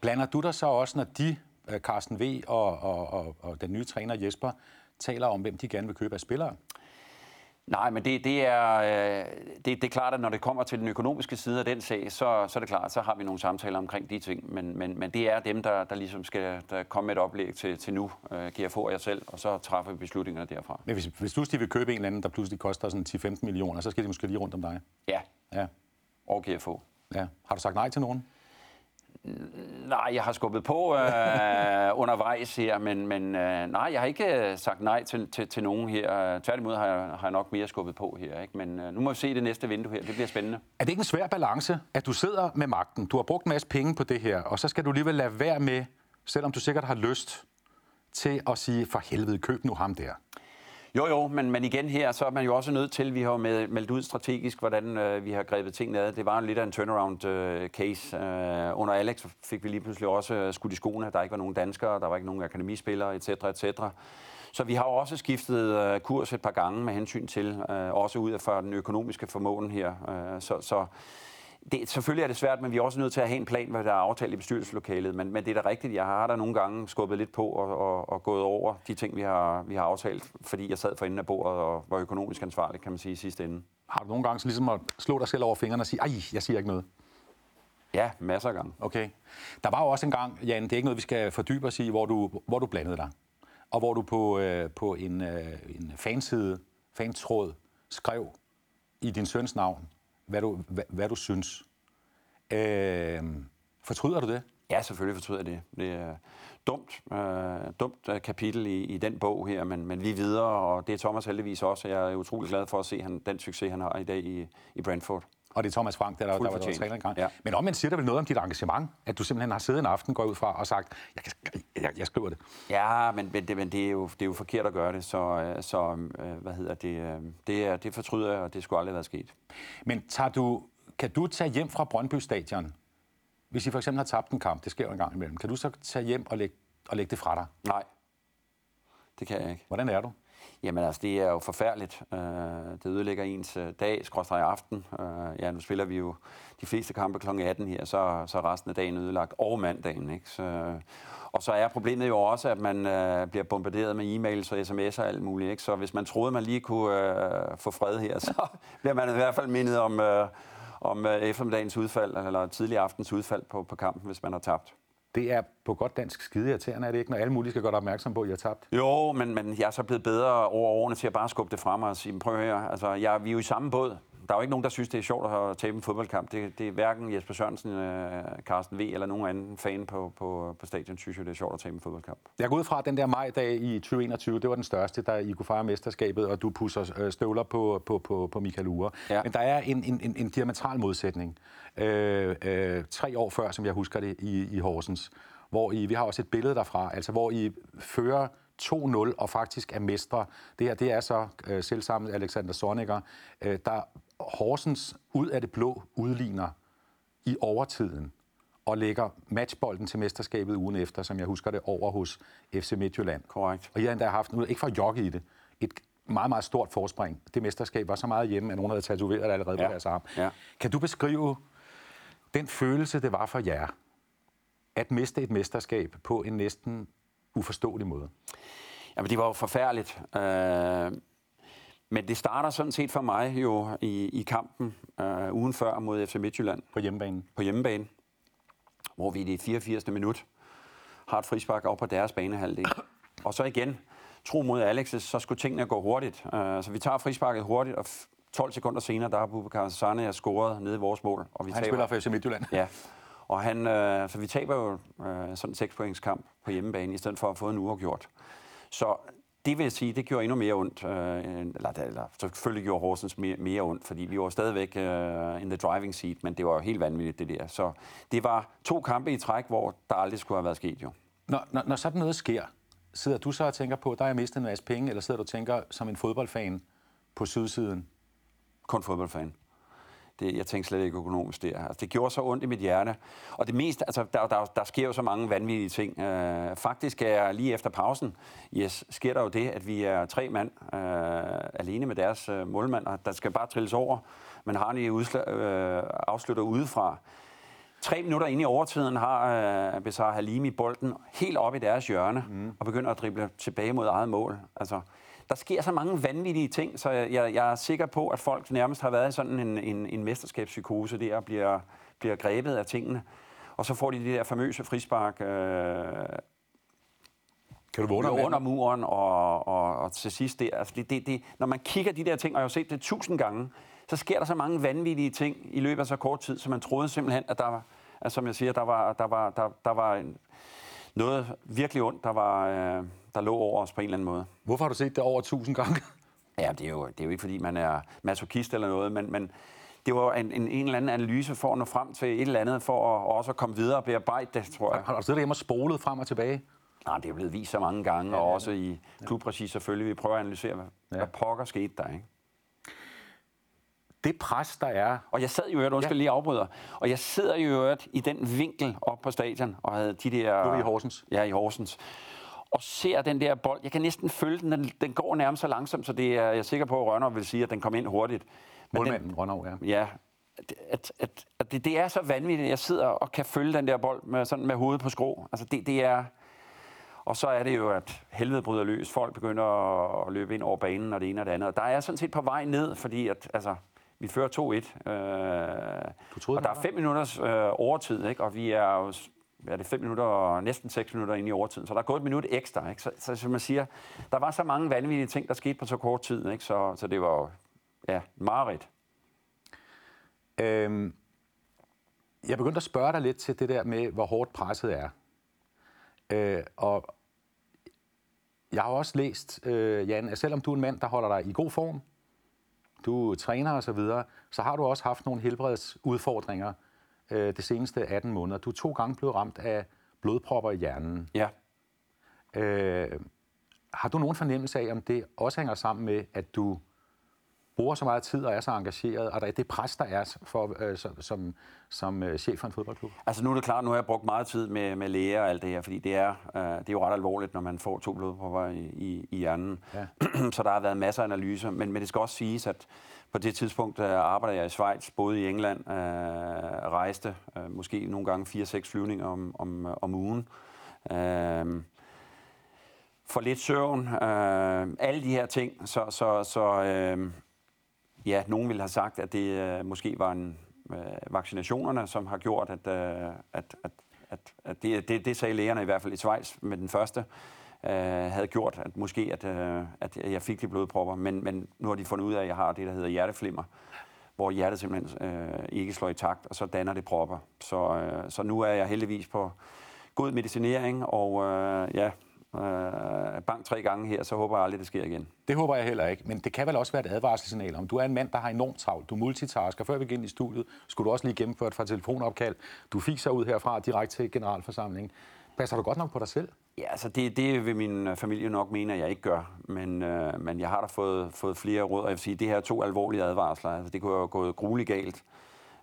Blander du dig så også, når de, Carsten V. og, og, og, og den nye træner Jesper, taler om, hvem de gerne vil købe af spillere? Nej, men det, det, er, det, det er klart, at når det kommer til den økonomiske side af den sag, så, så er det klart, så har vi nogle samtaler omkring de ting. Men, men, men det er dem, der, der ligesom skal der komme med et oplæg til, til nu, G F H og jeg selv, og så træffer vi beslutningerne derfra. Men hvis, hvis du vil købe en eller anden, der pludselig koster sådan ti til femten millioner, så skal de måske lige rundt om dig? Ja, ja. Og G F H. Ja. Har du sagt nej til nogen? Nej, jeg har skubbet på øh, undervejs her, men, men øh, nej, jeg har ikke sagt nej til, til, til nogen her. Tværtimod har jeg, har jeg nok mere skubbet på her, ikke? Men øh, nu må vi se det næste vindue her. Det bliver spændende. Er det ikke en svær balance, at du sidder med magten, du har brugt en masse penge på det her, og så skal du alligevel lade være med, selvom du sikkert har lyst til at sige, for helvede, køb nu ham der? Jo, jo, men, men igen her, så er man jo også nødt til, vi har meldt ud strategisk, hvordan øh, vi har grebet tingene ad. Det var lidt af en turnaround øh, case. Øh, under Alex fik vi lige pludselig også skudt i skoene, der ikke var nogen danskere, der var ikke nogen akademispillere, et cetera, et cetera. Så vi har jo også skiftet øh, kurs et par gange med hensyn til, øh, også ud af for den økonomiske formåen her. Øh, så... så Det, selvfølgelig er det svært, men vi er også nødt til at have en plan, hvad der er aftalt i bestyrelseslokalet. Men, men det er da rigtigt, jeg har der nogle gange skubbet lidt på og, og, og gået over de ting, vi har, vi har aftalt, fordi jeg sad for enden af bordet og var økonomisk ansvarlig, kan man sige, i sidste ende. Har du nogle gange så ligesom at slå dig selv over fingrene og sige, ej, jeg siger ikke noget? Ja, masser af gange. Okay. Der var jo også en gang, Jan, det er ikke noget, vi skal fordybe os i, hvor du, hvor du blandede dig. Og hvor du på, øh, på en, øh, en fanside, fantråd, skrev i din søns navn, hvad du, hvad, hvad du synes. Øh, fortryder du det? Ja, selvfølgelig fortryder jeg det. Det er dumt, øh, dumt kapitel i, i den bog her, men, men vi er videre, og det er Thomas heldigvis også. Jeg er utrolig glad for at se han, den succes, han har i dag i, i Brentford. Og det er Thomas Frank, der, der var træner engang. Ja. Men omvendt siger der vel noget om dit engagement, at du simpelthen har siddet en aften, går ud fra og sagt, jeg, jeg, jeg skriver det. Ja, men, men, det, men det, er jo, det er jo forkert at gøre det, så, så hvad hedder det, det, det fortryder jeg, og det skulle aldrig være sket. Men tager du, kan du tage hjem fra Brøndby Stadion, hvis I for eksempel har tabt en kamp, det sker jo en gang imellem, kan du så tage hjem og lægge, og lægge det fra dig? Nej, det kan jeg ikke. Hvordan er du? Jamen altså, det er jo forfærdeligt. Det ødelægger ens dag, skråstreg aften. Ja, nu spiller vi jo de fleste kampe klokken atten her, så, så er resten af dagen ødelagt, og mandagen, ikke? Så, og så er problemet jo også, at man bliver bombarderet med e-mails og sms'er og alt muligt, ikke? Så hvis man troede, man lige kunne øh, få fred her, så bliver man i hvert fald mindet om, øh, om eftermiddagens udfald, eller tidlig aftens udfald på, på kampen, hvis man har tabt. Det er på godt dansk skide irriterende, er det ikke, når alle mulige skal godt opmærksom på, at I har tabt? Jo, men, men jeg er så blevet bedre over årene til at bare skubbe det frem og sige, prøv at høre, altså, jeg, vi er jo i samme båd. Der er jo ikke nogen, der synes, det er sjovt at tabe en fodboldkamp. Det, det er hverken Jesper Sørensen, Carsten V. eller nogen anden fan på, på, på stadion, synes jo, det er sjovt at tabe en fodboldkamp. Jeg går ud fra, den der majdag i tyve enogtyve, det var den største, der I kunne fejre mesterskabet, og du pusser støvler på, på, på, på Mikkel Uhre. Ja. Men der er en, en, en, en diametral modsætning. Øh, øh, tre år før, som jeg husker det, i, i Horsens, hvor I, vi har også et billede derfra, altså hvor I fører to nul og faktisk er mestre. Det her, det er så øh, selvsammen Alexander Zorniger, øh, der Horsens ud af det blå udligner i overtiden og lægger matchbolden til mesterskabet ugen efter, som jeg husker det, over hos F C Midtjylland. Korrekt. Og I har endda haft, ikke for at jogge i det, et meget, meget stort forspring. Det mesterskab var så meget hjemme, at nogen havde tatoveret det allerede ja. på deres arm. Ja. Kan du beskrive den følelse, det var for jer, at miste et mesterskab på en næsten uforståelig måde? Jamen, det var jo forfærdeligt. Øh... Men det starter sådan set for mig jo i, i kampen øh, ugen før mod F C Midtjylland. På hjemmebanen. På hjemmebanen, hvor vi i det fireogfirsindstyvende minut har et frispark op på deres banehalvdel. Og så igen, tro mod Alexis, så skulle tingene gå hurtigt. Øh, så vi tager frisparket hurtigt, og tolv sekunder senere, der har Bubakar Sane scoret nede i vores mål. Og vi han taber. Spiller for F C Midtjylland. Ja, og han, øh, så vi taber jo øh, sådan en seks-pointskamp på hjemmebane, i stedet for at få en uafgjort. Så det vil jeg sige, det gjorde endnu mere ondt, øh, eller, eller selvfølgelig gjorde Horsens mere, mere ondt, fordi vi var stadigvæk øh, in the driving seat, men det var jo helt vanvittigt, det der. Så det var to kampe i træk, hvor der aldrig skulle have været sket jo. Når, når, når sådan noget sker, sidder du så og tænker på, der er jeg mistet en masse penge, eller sidder du og tænker som en fodboldfan på sydsiden? Kun fodboldfan. Det, jeg tænkte slet ikke økonomisk der. Altså, det gjorde så ondt i mit hjerte. Og det mest, altså, der, der, der sker jo så mange vanvittige ting. Øh, faktisk er lige efter pausen, yes, sker der jo det, at vi er tre mand øh, alene med deres øh, målmand, og der skal bare trilles over. Men Harni udsla- øh, afslutter udefra. Tre minutter inde i overtiden har øh, Besar Halimi bolden helt op i deres hjørne, mm. og begynder at drible tilbage mod eget mål. Altså, der sker så mange vanvittige ting, så jeg, jeg er sikker på, at folk nærmest har været i sådan en, en, en mesterskabspsykose der, og bliver, bliver grebet af tingene. Og så får de det der famøse frispark øh, kan du under, under muren, og, og, og til sidst der. Altså det, det, det, når man kigger de der ting, og jeg har set det tusind gange, så sker der så mange vanvittige ting i løbet af så kort tid, så man troede simpelthen, at der var, at som jeg siger, der var, der var, der, der var en, noget virkelig ondt, der var... Øh, der lå over os på en eller anden måde. Hvorfor har du set det over tusind gange? Ja, det er, jo, det er jo ikke, fordi man er masochist eller noget, men, men det var en, en, en eller anden analyse for at nå frem til et eller andet, for at også komme videre og bearbejde det, tror jeg. Har du siddet hjemme og spolet frem og tilbage? Nej, det er blevet vist så mange gange, ja, og også i klubpræcis selvfølgelig. Vi prøver at analysere, hvad, ja. hvad pokker skete der, ikke? Det pres, der er... Og jeg sad jo i øvrigt, undskyld, ja. lige afbryder, og jeg sidder jo i øvrigt i den vinkel op på stadion, og havde de der... Du er i Horsens? Ja, i Horsens. Og ser den der bold, jeg kan næsten følge den, den, den går nærmest så langsomt, så det er jeg er sikker på, at Rønnerv vil sige, at den kom ind hurtigt. Målmanden Rønnerv, ja. Ja, at, at, at det, det er så vanvittigt, at jeg sidder og kan følge den der bold med, sådan med hovedet på skrå. Altså det, det er... Og så er det jo, at helvede bryder løs. Folk begynder at løbe ind over banen og det ene og det andet. Og der er jeg sådan set på vej ned, fordi at, altså, Vi fører to et. Øh, troede, og der er fem minutters øh, overtid, ikke? Og vi er jo ja, det fem minutter og næsten seks minutter inde i overtiden. Så der er gået et minut ekstra. Ikke? Så, så som man siger, der var så mange vanvittige ting, der skete på så kort tid. Ikke? Så, så det var jo ja, mareridt. Øhm, jeg begyndte at spørge dig lidt til det der med, hvor hårdt presset er. Øh, og jeg har også læst, øh, Jan, at selvom du er en mand, der holder dig i god form, du træner og så videre, så har du også haft nogle helbredsudfordringer øh, de seneste atten måneder. Du er to gange blevet ramt af blodpropper i hjernen. Ja. Øh, har du nogen fornemmelse af, om det også hænger sammen med, at du bruger så meget tid og er så engageret, og der er det pres, der er for, øh, som, som, som chef for en fodboldklub? Altså nu er det klart, nu har jeg brugt meget tid med, med læger og alt det her, fordi det er, øh, det er jo ret alvorligt, når man får to blodpropper i, i, i hjernen. Ja. Så der har været masser af analyser, men, men det skal også siges, at på det tidspunkt øh, arbejdede jeg i Schweiz, både i England, øh, rejste øh, måske nogle gange fire seks flyvninger om, om, om ugen. Øh, for lidt søvn, øh, alle de her ting, så... så, så øh, ja, nogen ville have sagt, at det øh, måske var en, øh, vaccinationerne, som har gjort, at, øh, at, at, at, at det, det, det sagde lægerne i hvert fald i Schweiz med den første, øh, havde gjort, at måske, at, øh, at jeg fik de blodpropper. Men, men nu har de fundet ud af, at jeg har det, der hedder hjerteflimmer, hvor hjertet simpelthen øh, ikke slår i takt, og så danner det propper. Så, øh, så nu er jeg heldigvis på god medicinering, og øh, ja... Øh, bank tre gange her, så håber jeg aldrig, det sker igen. Det håber jeg heller ikke, men det kan vel også være et advarselssignal om. Du er en mand, der har enormt travlt. Du multitasker. Før vi gik ind i studiet, skulle du også lige gennemføre et fra telefonopkald. Du fikser ud herfra direkte til generalforsamlingen. Passer du godt nok på dig selv? Ja, altså det, det vil min familie nok mene, at jeg ikke gør. Men, øh, men jeg har da fået, fået flere råd, og jeg vil sige, at det her er to alvorlige advarsler. Altså, det kunne jo have gået grueligt galt.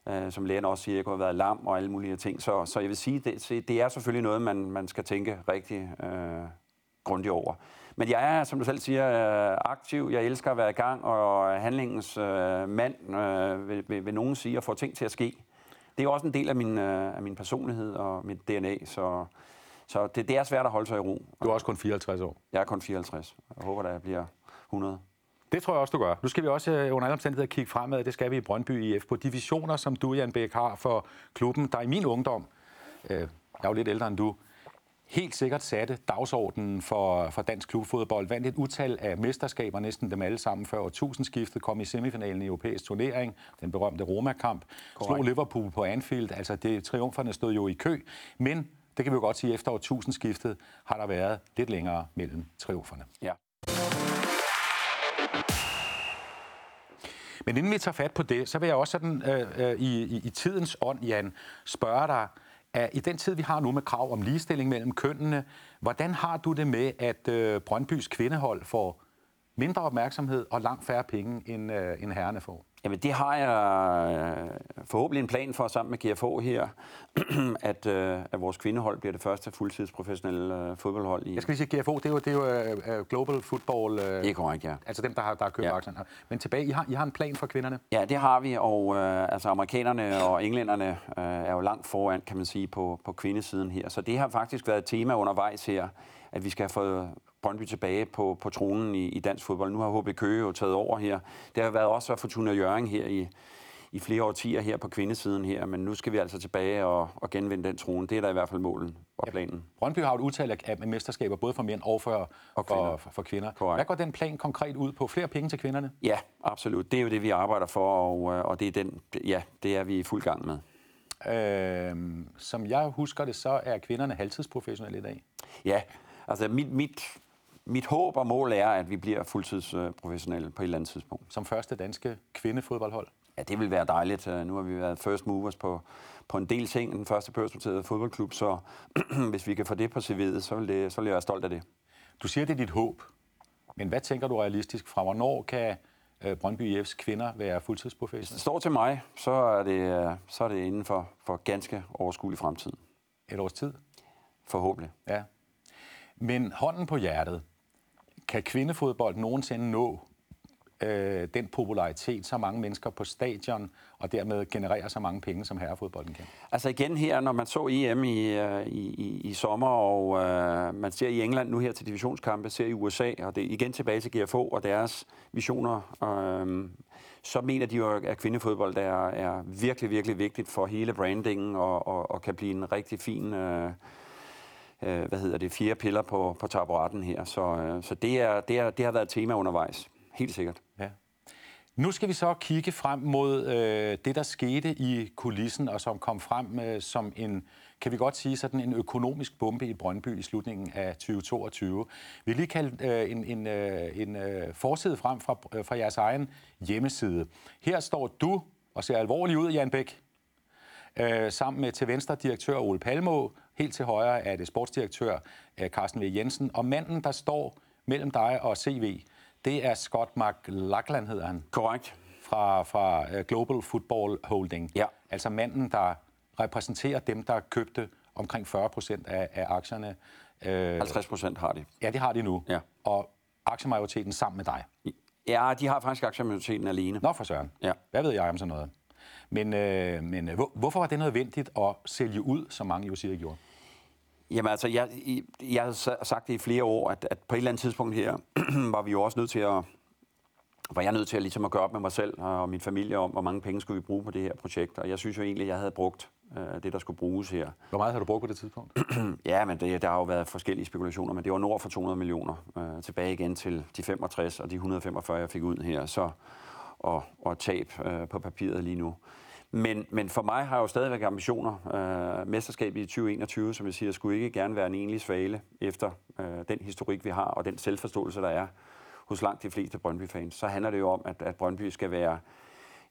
Øh, som lægen også siger, jeg kunne have været lam og alle mulige ting. Så, så jeg vil sige, det, det er selvfølgelig noget, man, man skal tænke rigtig... Øh, grundigt over. Men jeg er, som du selv siger, øh, aktiv. Jeg elsker at være i gang, og handlingens øh, mand øh, vil, vil, vil nogen sige, at få ting til at ske. Det er også en del af min, øh, af min personlighed og mit D N A, så, så det, det er svært at holde sig i ro. Du er også kun fireoghalvtreds år. Jeg er kun fireoghalvtreds. Jeg håber, at jeg bliver hundrede. Det tror jeg også, du gør. Nu skal vi også under alle omstændigheder kigge fremad, det skal vi i Brøndby I F, på de visioner, som du, Jan Bæk, har for klubben, der i min ungdom, øh, jeg er jo lidt ældre end du, helt sikkert satte dagsordenen for, for dansk klubfodbold. Vandt et utal af mesterskaber, næsten dem alle sammen før årtusindskiftet, kom i semifinalen i europæisk turnering, den berømte Roma-kamp, slog Liverpool på Anfield, altså det, triumferne stod jo i kø, men det kan vi jo godt sige, efter årtusindskiftet har der været lidt længere mellem triumferne. Ja. Men inden vi tager fat på det, så vil jeg også sådan, øh, øh, i, i, i tidens ånd, Jan, spørge dig, i den tid, vi har nu med krav om ligestilling mellem kønnene, hvordan har du det med, at øh, Brøndbys kvindehold får mindre opmærksomhed og langt færre penge, end, øh, end herrerne får? Jamen, det har jeg øh, forhåbentlig en plan for sammen med G F H her, at, øh, at vores kvindehold bliver det første fuldtidsprofessionelle øh, fodboldhold i... Jeg skal lige sige, G F H, det er jo, det er jo øh, Global Football... Øh, det er korrekt, ja. Altså dem, der har, der har købt ja. Aktierne. Men tilbage, I har, I har en plan for kvinderne? Ja, det har vi, og øh, altså amerikanerne og englænderne øh, er jo langt foran, kan man sige, på, på kvindesiden her. Så det har faktisk været et tema undervejs her, at vi skal have fået... Brøndby tilbage på, på tronen i, i dansk fodbold. Nu har H B Køge jo taget over her. Det har været også Fortuna Hjørring her i, i flere årtier her på kvindesiden her, men nu skal vi altså tilbage og, og genvinde den trone. Det er da i hvert fald målen og planen. Ja, Brøndby har jo et udtal af mesterskaber både for mænd og for, og kvinder. For, for kvinder. Hvad går den plan konkret ud på? Flere penge til kvinderne? Ja, absolut. Det er jo det, vi arbejder for, og, og det, er den, ja, det er vi i fuld gang med. Øh, som jeg husker det, så er kvinderne halvtidsprofessionelle i dag. Ja, altså mit... mit Mit håb og mål er, at vi bliver fuldtidsprofessionelle på et eller andet tidspunkt. Som første danske kvindefodboldhold? Ja, det vil være dejligt. Nu har vi været first movers på, på en del ting, den første børsnoterede fodboldklub, så hvis vi kan få det på C V'et, så vil, det, så vil jeg være stolt af det. Du siger, det er dit håb, men hvad tænker du realistisk fra? Hvornår kan Brøndby I F's kvinder være fuldtidsprofessionelle? Hvis det står til mig, så er det, så er det inden for, for ganske overskuelig fremtid. Et års tid? Forhåbentlig. Ja. Men hånden på hjertet. Kan kvindefodbold nogensinde nå øh, den popularitet, så mange mennesker på stadion, og dermed generere så mange penge, som herrefodbolden kan? Altså igen her, når man så E M i, i, i sommer, og øh, man ser i England nu her til divisionskampe, ser i U S A, og det er igen tilbage til G F H og deres visioner, øh, så mener de jo, at kvindefodbold der er virkelig, virkelig vigtigt for hele brandingen og, og, og kan blive en rigtig fin øh, øh, hvad hedder det, fjerde piller på, på taburetten her. Så, øh, så det, er, det, er, det har været et tema undervejs, helt sikkert. Ja. Nu skal vi så kigge frem mod øh, det, der skete i kulissen, og som kom frem øh, som en, kan vi godt sige, sådan en økonomisk bombe i Brøndby i slutningen af tyve toogtyve. Vi lige kaldt øh, en, en, øh, en øh, forside frem fra, øh, fra jeres egen hjemmeside. Her står du og ser alvorlig ud, Jan Bæk, øh, sammen med til venstre direktør Ole Palmå, helt til højre er det sportsdirektør øh, Carsten V. Jensen, og manden, der står mellem dig og C V, det er Scott McLachlan, hedder han. Korrekt. Fra, fra Global Football Holding. Ja. Altså manden, der repræsenterer dem, der købte omkring fyrre procent af, af aktierne. halvtreds procent har de. Ja, det har de nu. Ja. Og aktiemajoriteten sammen med dig. Ja, de har faktisk aktiemajoriteten alene. Nå for søren. Ja. Hvad ved jeg om sådan noget? Men, øh, men hvor, hvorfor var det nødvendigt at sælge ud, som mange jo siger, gjorde? Jamen altså, jeg, jeg har sagt det i flere år, at, at på et eller andet tidspunkt her, var vi jo også nødt til at, var jeg nødt til at, ligesom at gøre op med mig selv og min familie om, hvor mange penge skulle vi bruge på det her projekt. Og jeg synes jo egentlig, at jeg havde brugt øh, det, der skulle bruges her. Hvor meget har du brugt på det tidspunkt? Ja, men det, der har jo været forskellige spekulationer, men det var nord for to hundrede millioner, øh, tilbage igen til de femogtres og de et hundrede femogfyrre, jeg fik ud her, så, og, og tab øh, på papiret lige nu. Men, men for mig har jeg jo stadigvæk ambitioner. Øh, mesterskabet i tyve enogtyve, som jeg siger, skulle ikke gerne være en enlig svale efter øh, den historik, vi har, og den selvforståelse, der er hos langt de fleste Brøndby-fans. Så handler det jo om, at, at Brøndby skal være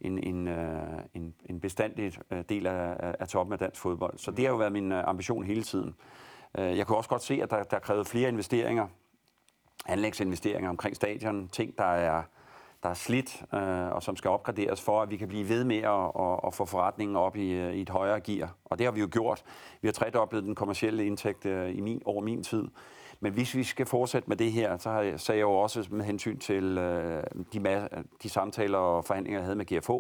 en, en, øh, en, en bestandig del af, af toppen af dansk fodbold. Så det har jo været min ambition hele tiden. Jeg kunne også godt se, at der, der krævede flere investeringer, anlægsinvesteringer omkring stadion, ting, der er... der er slidt, øh, og som skal opgraderes for, at vi kan blive ved med at, at, at få forretningen op i, i et højere gear. Og det har vi jo gjort. Vi har tredoblet den kommercielle indtægt øh, i min, over min tid. Men hvis vi skal fortsætte med det her, så har jeg, sagde jeg jo også med hensyn til øh, de, de samtaler og forhandlinger, jeg havde med G F H,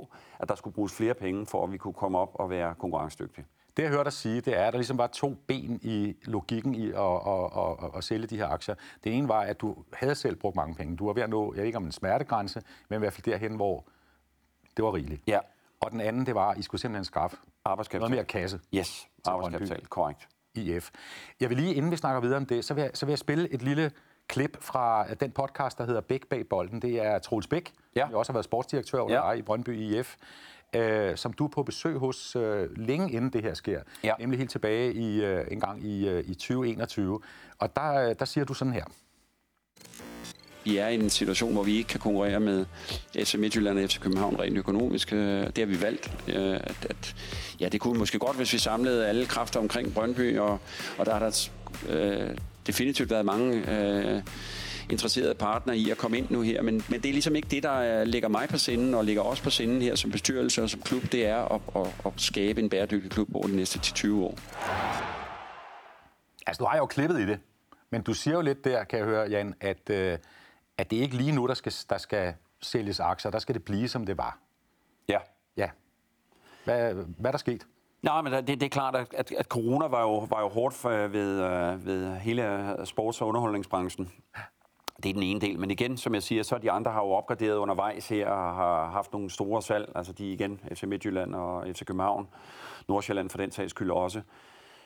at der skulle bruges flere penge, for at vi kunne komme op og være konkurrencedygtige. Det, jeg hørte dig sige, det er, at der ligesom var to ben i logikken i at, at, at, at sælge de her aktier. Det ene var, at du havde selv brugt mange penge. Du var ved at nå, jeg ved ikke om en smertegrænse, men i hvert fald derhen, hvor det var rigeligt. Ja. Og den anden, det var, at I skulle simpelthen skaffe noget mere kasse. Yes, arbejdskapital, korrekt. I F. Jeg vil lige, inden vi snakker videre om det, så vil jeg, så vil jeg spille et lille klip fra den podcast, der hedder Bæk bag bolden. Det er Troels Bæk, ja, som også har været sportsdirektør under dig, ja, i Brøndby I F. Øh, som du er på besøg hos øh, længe inden det her sker, ja, nemlig helt tilbage i, øh, en gang i, øh, i tyve enogtyve. Og der, der siger du sådan her. Vi er i en situation, hvor vi ikke kan konkurrere med F C Midtjylland og F C København rent økonomisk. Det har vi valgt. At, at, ja, det kunne måske godt, hvis vi samlede alle kræfter omkring Brøndby, og, og der har der øh, definitivt været mange... Øh, interesserede partner i at komme ind nu her, men, men det er ligesom ikke det, der ligger mig på sinden, og ligger også på sinden her som bestyrelse og som klub, det er at, at, at skabe en bæredygtig klub over de næste ti til tyve år. Altså, du har jo klippet i det, men du siger jo lidt der, kan jeg høre, Jan, at, at det ikke lige nu, der skal, der skal sælges aktier, der skal det blive, som det var. Ja. Ja. Hvad, hvad er der sket? Nej, men det, det er klart, at, at corona var jo, var jo hårdt ved, ved hele sports- og underholdningsbranchen. Det er den ene del, men igen, som jeg siger, så de andre har jo opgraderet undervejs her og har haft nogle store salg, altså de igen, F C Midtjylland og F C København, Nordsjælland for den sags skyld også.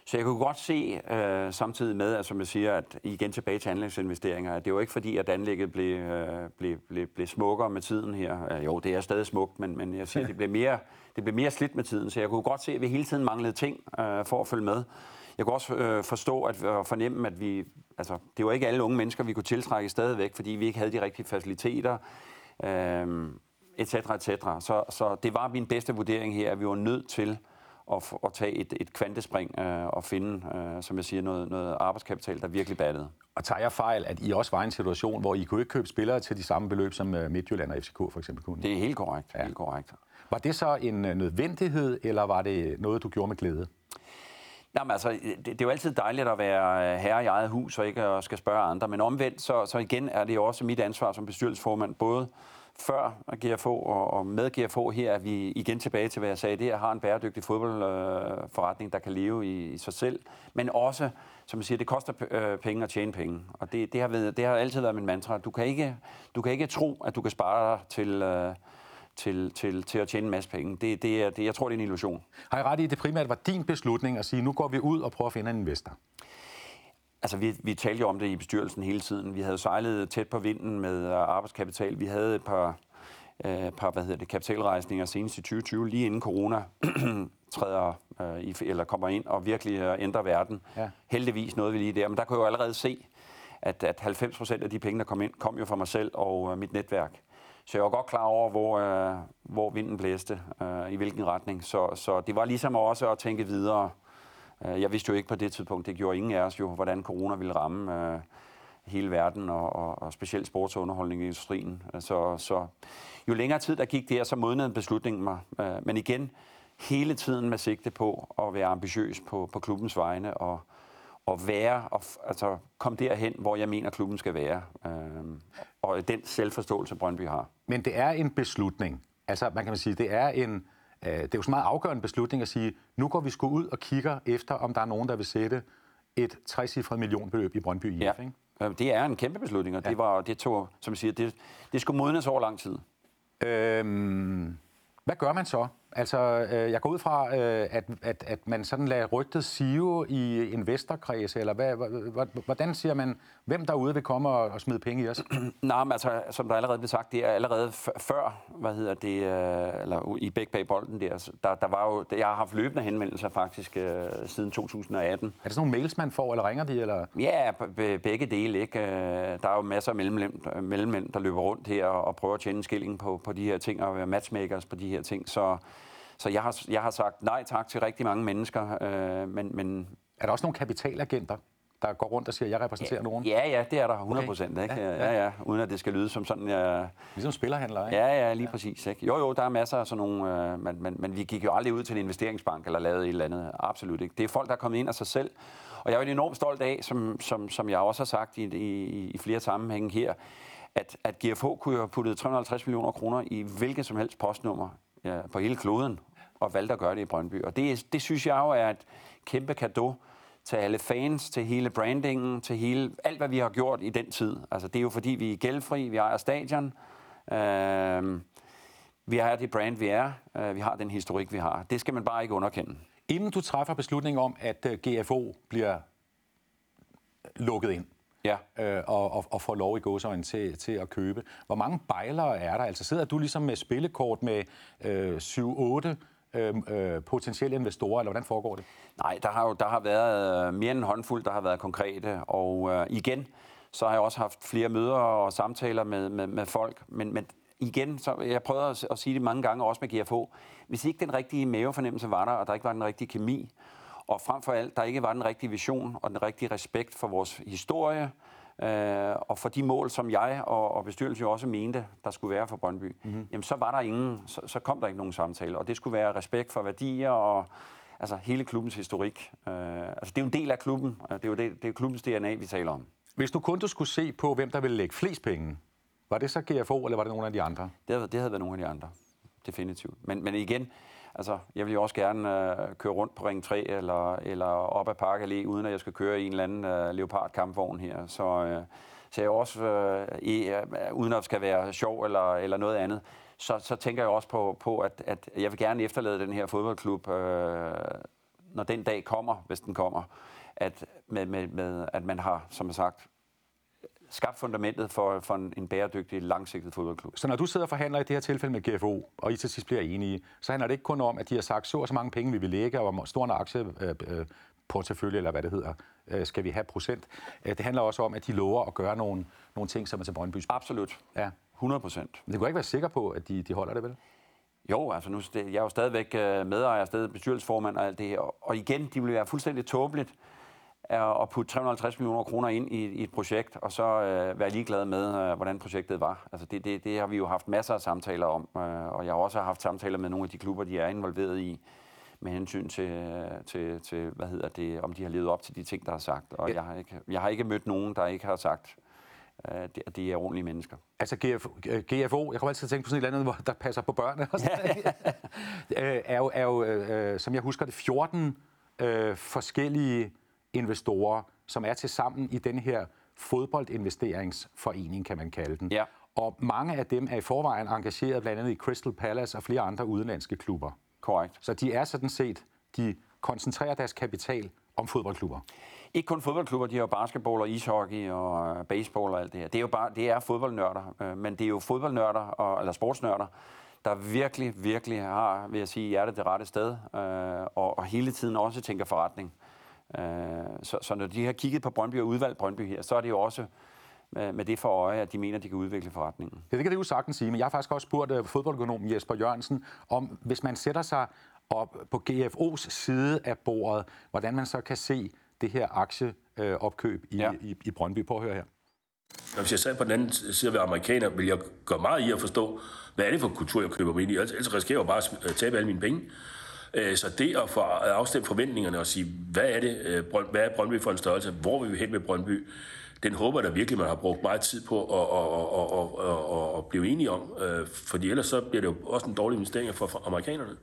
Så jeg kunne godt se øh, samtidig med, at, som jeg siger, at igen tilbage til anlægsinvesteringer, at det er jo ikke fordi, at anlægget blev, øh, blev, blev, blev smukkere med tiden her. Jo, det er stadig smukt, men, men jeg siger, det blev, mere, det blev mere slidt med tiden, så jeg kunne godt se, at vi hele tiden manglede ting øh, for at følge med. Jeg kunne også øh, forstå og øh, fornemme, at vi, altså, det var ikke alle unge mennesker, vi kunne tiltrække stadigvæk, fordi vi ikke havde de rigtige faciliteter, øh, et cetera et cetera. Så, så det var min bedste vurdering her, at vi var nødt til at, at tage et, et kvantespring øh, og finde, øh, som jeg siger, noget, noget arbejdskapital, der virkelig battede. Og tager jeg fejl, at I også var i en situation, hvor I kunne ikke købe spillere til de samme beløb, som Midtjylland og F C K for eksempel kunne? Det er helt korrekt. Ja. Helt korrekt. Var det så en nødvendighed, eller var det noget, du gjorde med glæde? Jamen, altså, det, det er jo altid dejligt at være herre i eget hus og ikke skal spørge andre, men omvendt, så, så igen er det jo også mit ansvar som bestyrelsesformand, både før G F H og, og med G F H her, er vi igen tilbage til, hvad jeg sagde, det er, har en bæredygtig fodboldforretning, der kan leve i, i sig selv, men også, som jeg siger, det koster penge at tjene penge, og det, det, har, været, det har altid været min mantra, du kan ikke, du kan ikke tro, at du kan spare dig til... Øh, til, til, til at tjene en masse penge. Det, det er, det, jeg tror, det er en illusion. Har I ret i, at det primært var din beslutning at sige, nu går vi ud og prøver at finde en investor? Altså, vi, vi talte jo om det i bestyrelsen hele tiden. Vi havde sejlet tæt på vinden med arbejdskapital. Vi havde et par, øh, par hvad hedder det, kapitalrejsninger senest i tyve tyve, lige inden corona træder, øh, eller kommer ind og virkelig ændrer verden. Ja. Heldigvis nåede vi lige der, men der kunne jeg jo allerede se, at, at halvfems procent af de penge, der kom ind, kom jo fra mig selv og øh, mit netværk. Så jeg var godt klar over, hvor, øh, hvor vinden blæste, øh, i hvilken retning. Så, så det var ligesom også at tænke videre. Jeg vidste jo ikke på det tidspunkt, det gjorde ingen af os jo, hvordan corona ville ramme øh, hele verden, og, og, og specielt sports- og underholdningsindustrien. Så, så jo længere tid der gik der, så modnede beslutningen mig. Øh, men igen, hele tiden med sigte på at være ambitiøs på, på klubbens vegne, og, og være, og, altså komme derhen, hvor jeg mener, klubben skal være. Øh, og den selvforståelse, Brøndby har. Men det er en beslutning. Altså, man kan sige, det er en... Det er jo så meget afgørende beslutning at sige, nu går vi sgu ud og kigger efter, om der er nogen, der vil sætte et trecifret millionbeløb i Brøndby I F. Ja, ikke? Det er en kæmpe beslutning, og ja. det, var, det tog, som jeg siger, det, det skulle modnes over lang tid. Øhm, hvad gør man så? Altså, jeg går ud fra, at, at, at man sådan lader rygtet sive i investorkreds, eller hvad, hvordan siger man, hvem derude vil komme og, og smide penge i os? Nej, men altså, som der allerede blev sagt, det er allerede før, hvad hedder det, eller i Bæk bag bolden der, der, der var jo, jeg har haft løbende henvendelser faktisk siden to tusind og atten. Er det sådan nogle mails, man får, eller ringer de, eller? Ja, begge dele, ikke? Der er jo masser af mellemmænd, der løber rundt her og prøver at tjene en skilling på, på de her ting, og være matchmakers på de her ting, så... Så jeg har, jeg har sagt nej tak til rigtig mange mennesker, øh, men, men... Er der også nogle kapitalagenter, der går rundt og siger, at jeg repræsenterer ja, nogen? Ja, ja, det er der hundrede procent, okay. Ikke? Ja, ja. Ja, ja, uden at det skal lyde som sådan... Ja... Ligesom spillerhandler, ikke? Ja, ja, lige ja. Præcis, ikke? Jo, jo, der er masser af sådan nogle... Øh, men, men, men vi gik jo aldrig ud til en investeringsbank eller lavede et eller andet, absolut ikke. Det er folk, der er kommet ind af sig selv, og jeg er jo enormt stolt af, som, som, som jeg også har sagt i, i, i flere sammenhænge her, at, at G F H kunne have puttet tre hundrede og halvtreds millioner kroner i hvilket som helst postnummer, ja, på hele kloden, og valgte at gøre det i Brøndby. Og det, det synes jeg jo er et kæmpe cadeau til alle fans, til hele brandingen, til hele, alt, hvad vi har gjort i den tid. Altså, det er jo fordi, vi er gældfri, vi ejer stadion, øh, vi har det brand, vi er, øh, vi har den historik, vi har. Det skal man bare ikke underkende. Inden du træffer beslutningen om, at G F O bliver lukket ind, ja. øh, og, og, og får lov i gåseøjne til, til at købe. Hvor mange bejlere er der? Altså sidder du ligesom med spillekort med syv otte øh, øh, potentielle investorer, eller hvordan foregår det? Nej, der har jo der har været mere end en håndfuld, der har været konkrete, og øh, igen, så har jeg også haft flere møder og samtaler med, med, med folk, men, men igen, så jeg prøvede at, at sige det mange gange, også med G F O, hvis ikke den rigtige mavefornemmelse var der, og der ikke var den rigtige kemi, og frem for alt, der ikke var den rigtige vision og den rigtige respekt for vores historie, øh, og for de mål, som jeg og, og bestyrelsen også mente, der skulle være for Brøndby. Mm-hmm. Jamen, så var der ingen, så, så kom der ikke nogen samtale, og det skulle være respekt for værdier og altså, hele klubbens historik. Øh, altså, det er jo en del af klubben, det er jo det, det er klubbens D N A, vi taler om. Hvis du kun du skulle se på, hvem der ville lægge flest penge, var det så G F O, eller var det nogle af de andre? Det havde, det havde været nogle af de andre, definitivt. Men, men igen... Altså, jeg vil jo også gerne øh, køre rundt på Ring tre eller, eller op ad Park Allé, uden at jeg skal køre i en eller anden øh, leopardkampvogn her. Så, øh, så jeg også, øh, i, øh, uden at skal være sjov eller, eller noget andet, så, så tænker jeg også på, på at, at jeg vil gerne efterlade den her fodboldklub, øh, når den dag kommer, hvis den kommer, at, med, med, med, at man har, som sagt, skabt fundamentet for, for en bæredygtig, langsigtet fodboldklub. Så når du sidder og forhandler i det her tilfælde med G F O, og I til sidst bliver enige, så handler det ikke kun om, at de har sagt, så og så mange penge vi vil lægge, og hvor stor en aktieportefølje, eller hvad det hedder, skal vi have procent. Det handler også om, at de lover at gøre nogle, nogle ting, som er til Brøndbys. Absolut. Ja. hundrede procent. Men det kunne ikke være sikker på, at de, de holder det, vel? Jo, altså nu, jeg er jo stadigvæk medejer, stadig bestyrelsesformand og alt det her. Og igen, de ville være fuldstændig tåbeligt, at putte tre hundrede og halvtreds millioner kroner ind i, i et projekt, og så øh, være ligeglad med, øh, hvordan projektet var. Altså det, det, det har vi jo haft masser af samtaler om, øh, og jeg har også haft samtaler med nogle af de klubber, de er involveret i, med hensyn til, til, til hvad hedder det, om de har levet op til de ting, der er sagt. Og jeg har ikke, jeg har ikke mødt nogen, der ikke har sagt, at øh, de er ordentlige mennesker. Altså G F O, jeg kommer altid til at tænke på sådan et eller andet, der passer på børnene, er jo, er jo øh, som jeg husker det, fjorten øh, forskellige investorer, som er til sammen i den her fodboldinvesteringsforening, kan man kalde den. Ja. Og mange af dem er i forvejen engageret blandt andet i Crystal Palace og flere andre udenlandske klubber. Korrekt. Så de er sådan set, de koncentrerer deres kapital om fodboldklubber. Ikke kun fodboldklubber, de har jo basketball og ishockey og baseball og alt det her. Det er jo bare, det er fodboldnørder, men det er jo fodboldnørder, og, eller sportsnørder, der virkelig, virkelig har, vil jeg sige, hjertet det rette sted, øh, og, og hele tiden også tænker forretning. Øh, så, så når de har kigget på Brøndby og udvalgt Brøndby her, så er det jo også med, med det for øje, at de mener, at de kan udvikle forretningen. Ja, det kan det jo sagtens sige, men jeg har faktisk også spurgt uh, fodboldøkonomen Jesper Jørgensen om, hvis man sætter sig op på G F O's side af bordet, hvordan man så kan se det her aktieopkøb i, ja. i, i Brøndby. Prøv at høre her. Hvis jeg sad på den anden side ved amerikaner, vil jeg gøre meget i at forstå, hvad er det for kultur, jeg køber mig ind i? Ellers risikerer jeg bare at tabe alle mine penge. Så det at få afstemt forventningerne og sige, hvad er det, hvad er Brøndby for en størrelse? Hvor vil vi hen med Brøndby? Den håber der virkelig, man har brugt meget tid på at, at, at, at, at blive enige om. Fordi ellers så bliver det jo også en dårlig investering for amerikanerne.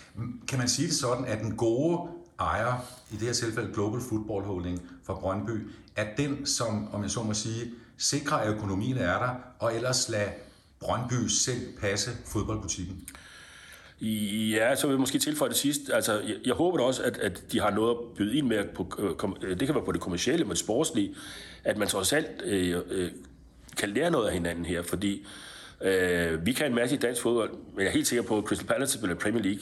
Kan man sige det sådan, at den gode ejer, i det her tilfælde Global Football Holding fra Brøndby, er den, som, om jeg så må sige, sikrer, at økonomien er der, og ellers lade Brøndby selv passe fodboldbutikken? Ja, så vil jeg måske tilføje det sidste. Altså, jeg, jeg håber da også, at, at de har noget at byde ind med, på, kom, det kan være på det kommercielle, men det sportslige, at man trods alt øh, øh, kan lære noget af hinanden her, fordi øh, vi kan en masse i dansk fodbold, men jeg er helt sikker på, at Crystal Palace spiller Premier League.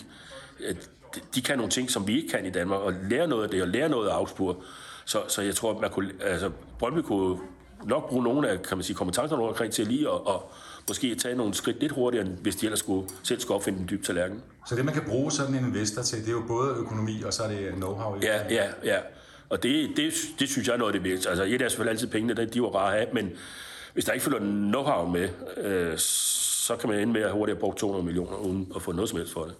De kan nogle ting, som vi ikke kan i Danmark, og lære noget af det, og lære noget af Augsburg. Så, så jeg tror, at man kunne, altså, Brøndby kunne nok bruge nogle af, kan man sige, kompetencerne omkring til lige at, og måske tage nogle skridt lidt hurtigere, hvis de ellers skulle, selv skulle opfinde en dyb tallerken. Så det, man kan bruge sådan en investor til, det er jo både økonomi, og så er det know-how. Ja, ja, ja. Og det, det, det synes jeg er noget, det virkelig. Altså, et er selvfølgelig altid pengene, de var rare at have, men hvis der ikke følger know-how med, øh, så kan man ende med at hurtigt have brugt to hundrede millioner, uden at få noget som helst for det.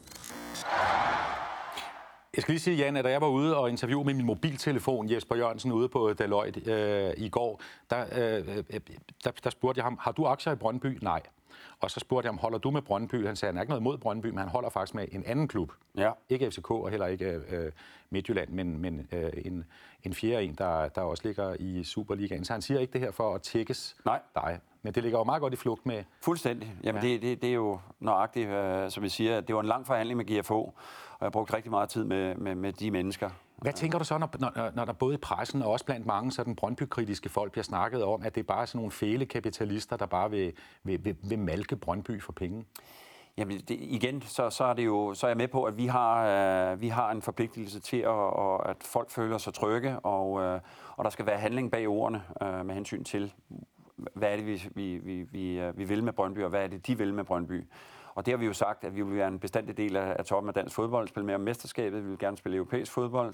Jeg skal lige sige, Jan, at da jeg var ude og interviewe med min mobiltelefon, Jesper Jørgensen, ude på Deloitte øh, i går, der, øh, der, der spurgte jeg ham, har du aktier i Brøndby? Nej. Og så spurgte jeg ham, holder du med Brøndby? Han sagde, han er ikke noget mod Brøndby, men han holder faktisk med en anden klub. Ja. Ikke F C K og heller ikke øh, Midtjylland, men, men øh, en, en fjerde en, der, der også ligger i Superligaen. Så han siger ikke det her for at tækkes dig. Men det ligger jo meget godt i flugt med... Fuldstændig. Jamen ja. det, det, det er jo nøjagtigt, øh, som vi siger. Det var en lang forhandling med G F H, og jeg brugte rigtig meget tid med, med, med de mennesker. Hvad tænker du så, når, når, når der både i pressen og også blandt mange sådan Brøndby-kritiske folk bliver snakket om, at det bare er sådan nogle fæle kapitalister, der bare vil, vil, vil, vil malke Brøndby for penge? Jamen det, igen, så, så, er det jo, så er jeg med på, at vi har, øh, vi har en forpligtelse til, at, og, at folk føler sig trygge, og, øh, og der skal være handling bag ordene øh, med hensyn til... Hvad er det, vi, vi, vi, vi, vi vil med Brøndby, og hvad er det, de vil med Brøndby? Og det har vi jo sagt, at vi vil være en bestandig del af, af toppen af dansk fodbold, spille mere om mesterskabet, vi vil gerne spille europæisk fodbold.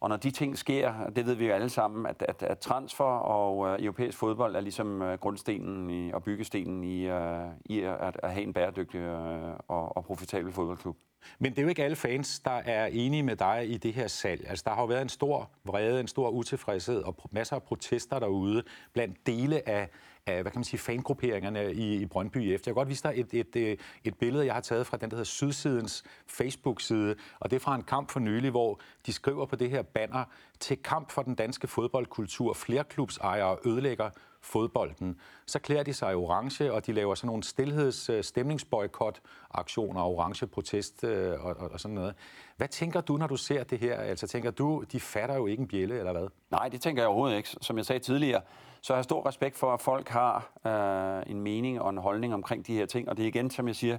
Og når de ting sker, det ved vi jo alle sammen, at, at, at transfer og øh, europæisk fodbold er ligesom øh, grundstenen i, og byggestenen i, øh, i at, at have en bæredygtig øh, og, og profitabel fodboldklub. Men det er jo ikke alle fans, der er enige med dig i det her salg. Altså, der har jo været en stor vrede, en stor utilfredshed og masser af protester derude blandt dele af, af hvad kan man sige, fangrupperingerne i, i Brøndby I F. Jeg kan godt vise dig et, et, et, et billede, jeg har taget fra den, der hedder Sydsidens Facebook-side, og det er fra en kamp for nylig, hvor de skriver på det her banner, til kamp for den danske fodboldkultur, flerklubsejere ødelægger fodbolden. Så klæder de sig i orange, og de laver sådan nogle stilheds-stemningsboykot-aktioner, orange protest og, og, og sådan noget. Hvad tænker du, når du ser det her? Altså tænker du, de fatter jo ikke en bjælle, eller hvad? Nej, det tænker jeg overhovedet ikke. Som jeg sagde tidligere, så har jeg stor respekt for, at folk har øh, en mening og en holdning omkring de her ting, og det er igen, som jeg siger,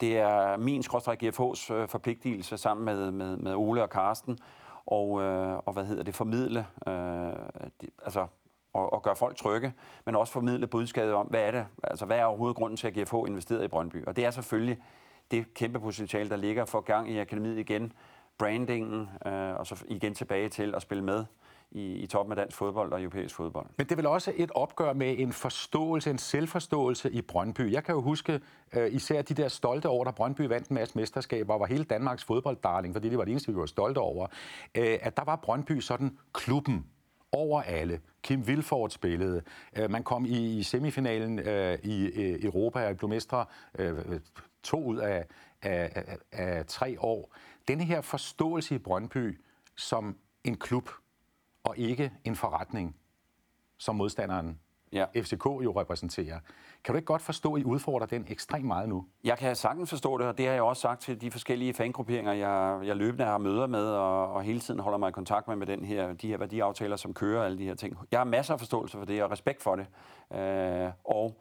det er min skråstreg G F H's øh, forpligtelse sammen med, med, med Ole og Carsten, og, øh, og hvad hedder det, formidle, øh, de, altså og, og gøre folk trygge, men også formidle budskabet om, hvad er det, altså hvad er overhovedet grunden til, at G F H investerer i Brøndby? Og det er selvfølgelig det kæmpe potentiale, der ligger for gang i akademiet igen, brandingen, øh, og så igen tilbage til at spille med i, i toppen af dansk fodbold og europæisk fodbold. Men det er vel også et opgør med en forståelse, en selvforståelse i Brøndby. Jeg kan jo huske øh, især de der stolte over, da Brøndby vandt en masse mesterskaber og var hele Danmarks fodbolddarling, fordi det var det eneste, vi var stolte over, øh, at der var Brøndby sådan klubben over alle. Kim Vilfort spillede. Man kom i, i semifinalen øh, i, i Europa og blev mestre øh, to ud af, af, af, af tre år. Denne her forståelse i Brøndby som en klub og ikke en forretning, som modstanderen ja. F C K jo repræsenterer. Kan du ikke godt forstå, at I udfordrer den ekstremt meget nu? Jeg kan sagtens forstå det, og det har jeg også sagt til de forskellige fangrupperinger, jeg, jeg løbende har møder med, og, og hele tiden holder mig i kontakt med, med den her, de her værdiaftaler, som kører alle de her ting. Jeg har masser af forståelse for det, og respekt for det. Øh, og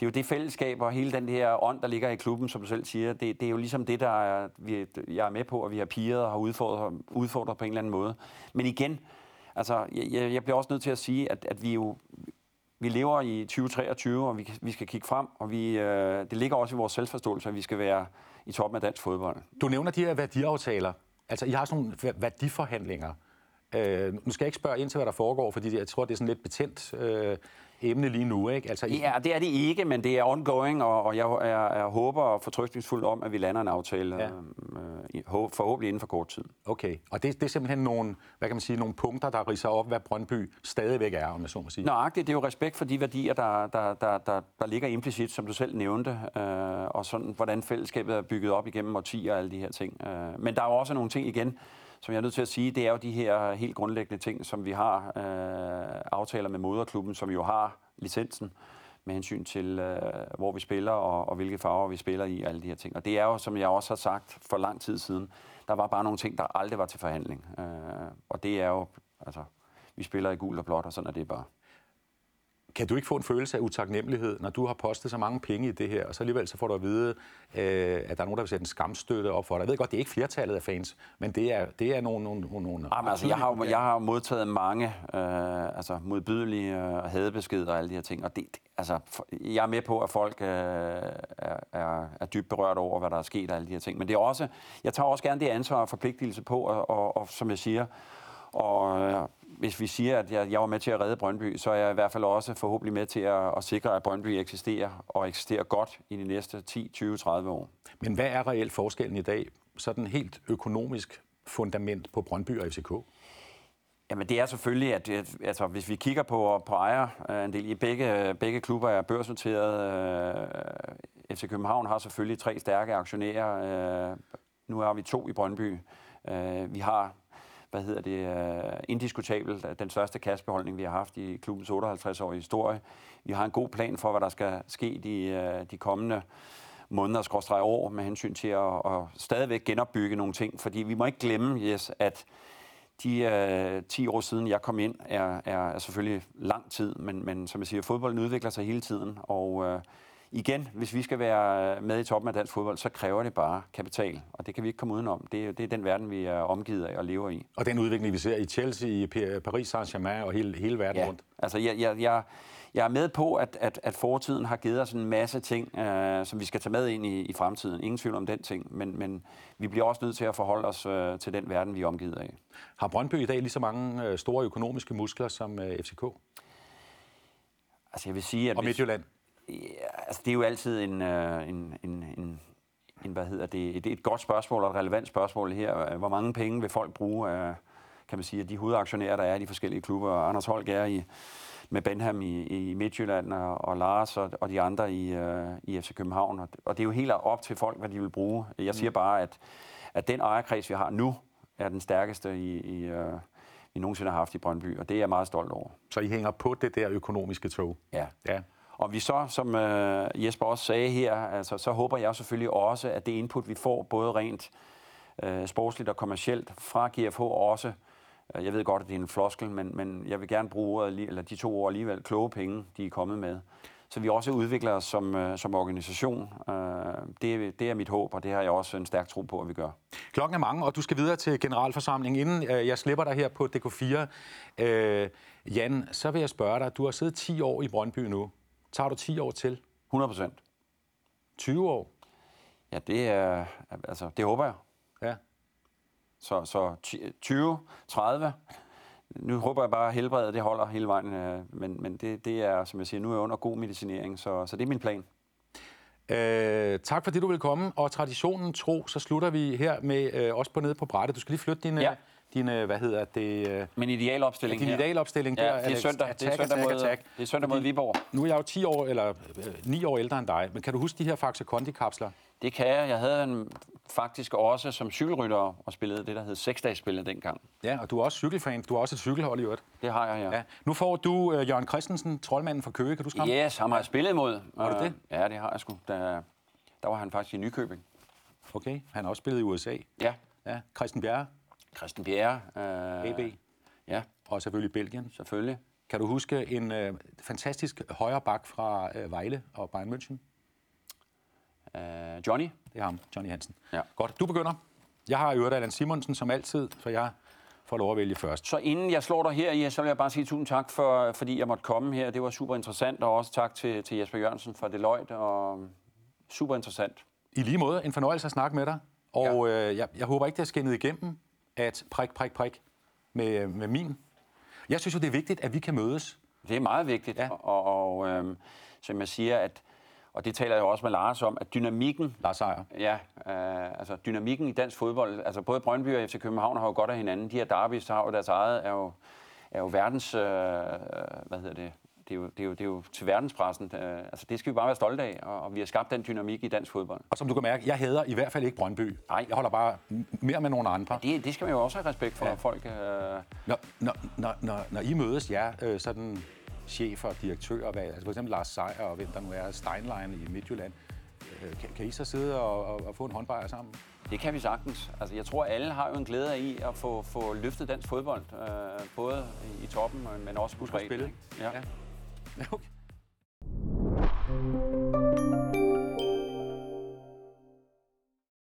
det er jo det fællesskab og hele den her ånd, der ligger i klubben, som du selv siger. Det, det er jo ligesom det, der er, vi, jeg er med på, og vi har pirret og har udfordret, udfordret på en eller anden måde. Men igen, altså, jeg, jeg bliver også nødt til at sige, at, at vi jo vi lever i tyve treogtyve, og vi, vi skal kigge frem, og vi, øh, det ligger også i vores selvforståelse, at vi skal være i toppen af dansk fodbold. Du nævner de her værdiaftaler. Altså, I har sådan nogle værdiforhandlinger. Øh, nu skal jeg ikke spørge ind til, hvad der foregår, fordi jeg tror, det er sådan lidt betændt øh, emne lige nu, ikke? Altså, I... Ja, det er det ikke, men det er ongoing, og, og jeg, jeg, jeg håber fortrøstningsfuldt om, at vi lander en aftale, ja. øh, forhåbentlig inden for kort tid. Okay, og det, det er simpelthen nogle, hvad kan man sige, nogle punkter, der ridser op, hvad Brøndby stadigvæk er, om jeg så må sige. Nøjagtigt, det er jo respekt for de værdier, der, der, der, der, der ligger implicit, som du selv nævnte, øh, og sådan, hvordan fællesskabet er bygget op igennem årtier og alle de her ting. Øh, men der er jo også nogle ting igen, som jeg er nødt til at sige, det er jo de her helt grundlæggende ting, som vi har øh, aftaler med moderklubben, som jo har licensen med hensyn til, øh, hvor vi spiller og, og hvilke farver vi spiller i og alle de her ting. Og det er jo, som jeg også har sagt for lang tid siden, der var bare nogle ting, der aldrig var til forhandling. Øh, og det er jo, altså, vi spiller i gult og blåt, og sådan er det bare. Kan du ikke få en følelse af utaknemmelighed, når du har postet så mange penge i det her, og så alligevel så får du at vide, øh, at der er nogen, der vil sætte en skamstøtte op for dig? Jeg ved godt, det er ikke flertallet af fans, men det er, det er nogle... nogle, nogle Jamen, altså, jeg, har jo, jeg har modtaget mange øh, altså, modbydelige og øh, hadebeskeder og alle de her ting, og det, det, altså, jeg er med på, at folk øh, er, er dybt berørt over, hvad der er sket og alle de her ting, men det er også, jeg tager også gerne det ansvar og forpligtelse på, og, og, og som jeg siger, og... Øh, Hvis vi siger, at jeg, jeg var med til at redde Brøndby, så er jeg i hvert fald også forhåbentlig med til at, at sikre, at Brøndby eksisterer, og eksisterer godt i de næste ti, tyve, tredive år. Men hvad er reelt forskellen i dag? Sådan helt økonomisk fundament på Brøndby og F C K? Jamen det er selvfølgelig, at, at altså, hvis vi kigger på, på ejerandel i begge, begge klubber er børsnoteret. Øh, F C København har selvfølgelig tre stærke aktionærer. Øh, nu har vi to i Brøndby. Øh, vi har... hvad hedder det, uh, indiskutabelt den største kassebeholdning, vi har haft i klubbens otteoghalvtreds-årige historie. Vi har en god plan for, hvad der skal ske de, uh, de kommende måneder, skråstreg år, med hensyn til at, at stadigvæk genopbygge nogle ting, fordi vi må ikke glemme, yes, at de uh, ti år siden, jeg kom ind, er, er selvfølgelig lang tid, men, men som jeg siger, fodbolden udvikler sig hele tiden, og uh, igen, hvis vi skal være med i toppen af dansk fodbold, så kræver det bare kapital, og det kan vi ikke komme udenom. Det, det er den verden, vi er omgivet af og lever i. Og den udvikling, vi ser i Chelsea, i Paris Saint-Germain og hele, hele verden ja. rundt. Altså, jeg, jeg, jeg, jeg er med på, at, at, at fortiden har givet os en masse ting, øh, som vi skal tage med ind i, i fremtiden. Ingen tvivl om den ting, men, men vi bliver også nødt til at forholde os øh, til den verden, vi er omgivet af. Har Brøndby i dag lige så mange øh, store økonomiske muskler som øh, F C K? Altså, jeg vil sige, at... Og Midtjylland? Ja, altså, det er jo altid en, en, en, en, en hvad hedder det, et, et godt spørgsmål og et relevant spørgsmål her. Hvor mange penge vil folk bruge, kan man sige, af de hovedaktionærer, der er i de forskellige klubber? Anders Holk er i, med Benham i, i Midtjylland og, og Lars og, og de andre i, i F C København. Og det er jo helt op til folk, hvad de vil bruge. Jeg siger bare, at, at den ejerkreds, vi har nu, er den stærkeste i... i vi nogensinde har haft i Brøndby, og det er jeg meget stolt over. Så I hænger på det der økonomiske tog? Ja. ja. Og vi så, som øh, Jesper også sagde her, altså, så håber jeg selvfølgelig også, at det input, vi får, både rent øh, sportsligt og kommercielt fra G F H også, øh, jeg ved godt, at det er en floskel, men, men jeg vil gerne bruge ordet, eller de to ord alligevel, kloge penge, de er kommet med. Så vi også udvikler os som, øh, som organisation. Øh, det, det er mit håb, og det har jeg også en stærk tro på, at vi gør. Klokken er mange, og du skal videre til generalforsamlingen. Inden øh, jeg slipper dig her på D K fire, øh, Jan, så vil jeg spørge dig, du har siddet ti år i Brøndby nu. Tager du ti år til? hundrede procent. tyve år? Ja, det er... Altså, det håber jeg. Ja. Så, så tyve, tredive... Nu håber jeg bare, at helbredet det holder hele vejen. Men, men det, det er, som jeg siger, nu er jeg under god medicinering, så, så det er min plan. Øh, tak fordi du vil komme, og traditionen tro, så slutter vi her med øh, os på nede på brættet. Du skal lige flytte din... Ja. Din, hvad hedder det... Min idealopstilling ja, din her. Din idealopstilling, ja, der det er søndag. Attack, det er søndag, mod, det er søndag mod Viborg. Nu er jeg jo ti år, eller ni år ældre end dig, men kan du huske de her Faxe Kondi-kapsler? Det kan jeg. Jeg havde en faktisk også som cykelryttere og spillede det, der hed seksdagsspillet dengang. Ja, og du er også cykelfan. Du har også et cykelhold i øvrigt. Det har jeg, ja. ja. Nu får du uh, Jørgen Christensen, troldmanden fra Køge. Kan du skræmme? Yes, ham har jeg spillet imod. Har du det? Ja, det har jeg sgu. Der, der var han faktisk i Nykøbing. Okay, han har også spillet i U S A. Ja. ja. Christian Bjerre. Christian Bjerre. Øh... A B. Ja. Og selvfølgelig Belgien. Selvfølgelig. Kan du huske en øh, fantastisk højre bak fra øh, Vejle og Bayern München? Uh, Johnny. Det er ham, Johnny Hansen. Ja. Godt, du begynder. Jeg har øvrigt Allan Simonsen som altid, så jeg får lov at vælge først. Så inden jeg slår dig her, ja, så vil jeg bare sige tusind tak, for, fordi jeg måtte komme her. Det var super interessant, og også tak til, til Jesper Jørgensen fra Deloitte. Og super interessant. I lige måde, en fornøjelse at snakke med dig. Og ja. øh, jeg, jeg håber ikke, det er skinnet igennem, at prik, prik, prik med, med min. Jeg synes jo, det er vigtigt, at vi kan mødes. Det er meget vigtigt, ja. og, og øh, som jeg siger, at og det taler jeg også med Lars om, at dynamikken... Lars Sejr. Ja, øh, altså dynamikken i dansk fodbold... Altså både Brøndby og F C København har jo godt af hinanden. De her derbys har jo deres eget... Er jo, er jo verdens... Øh, hvad hedder det? Det er jo, det er jo, det er jo til verdenspressen. Øh, altså det skal vi bare være stolte af, og, og vi har skabt den dynamik i dansk fodbold. Og som du kan mærke, jeg hader i hvert fald ikke Brøndby. Nej. Jeg holder bare mere med nogle andre. Ja, det, det skal man jo også have respekt for, ja. Folk... Øh... Når, når, når, når, når I mødes, ja, øh, sådan... chefer og direktører, altså for eksempel Lars Sejr og hvem der nu er, Steinlein i Midtjylland. Kan, kan I så sidde og, og, og få en håndbajer sammen? Det kan vi sagtens. Altså, jeg tror, alle har jo en glæde af i at få, få løftet dansk fodbold, øh, både i toppen, men også på spillet. Ja. Ja. Okay.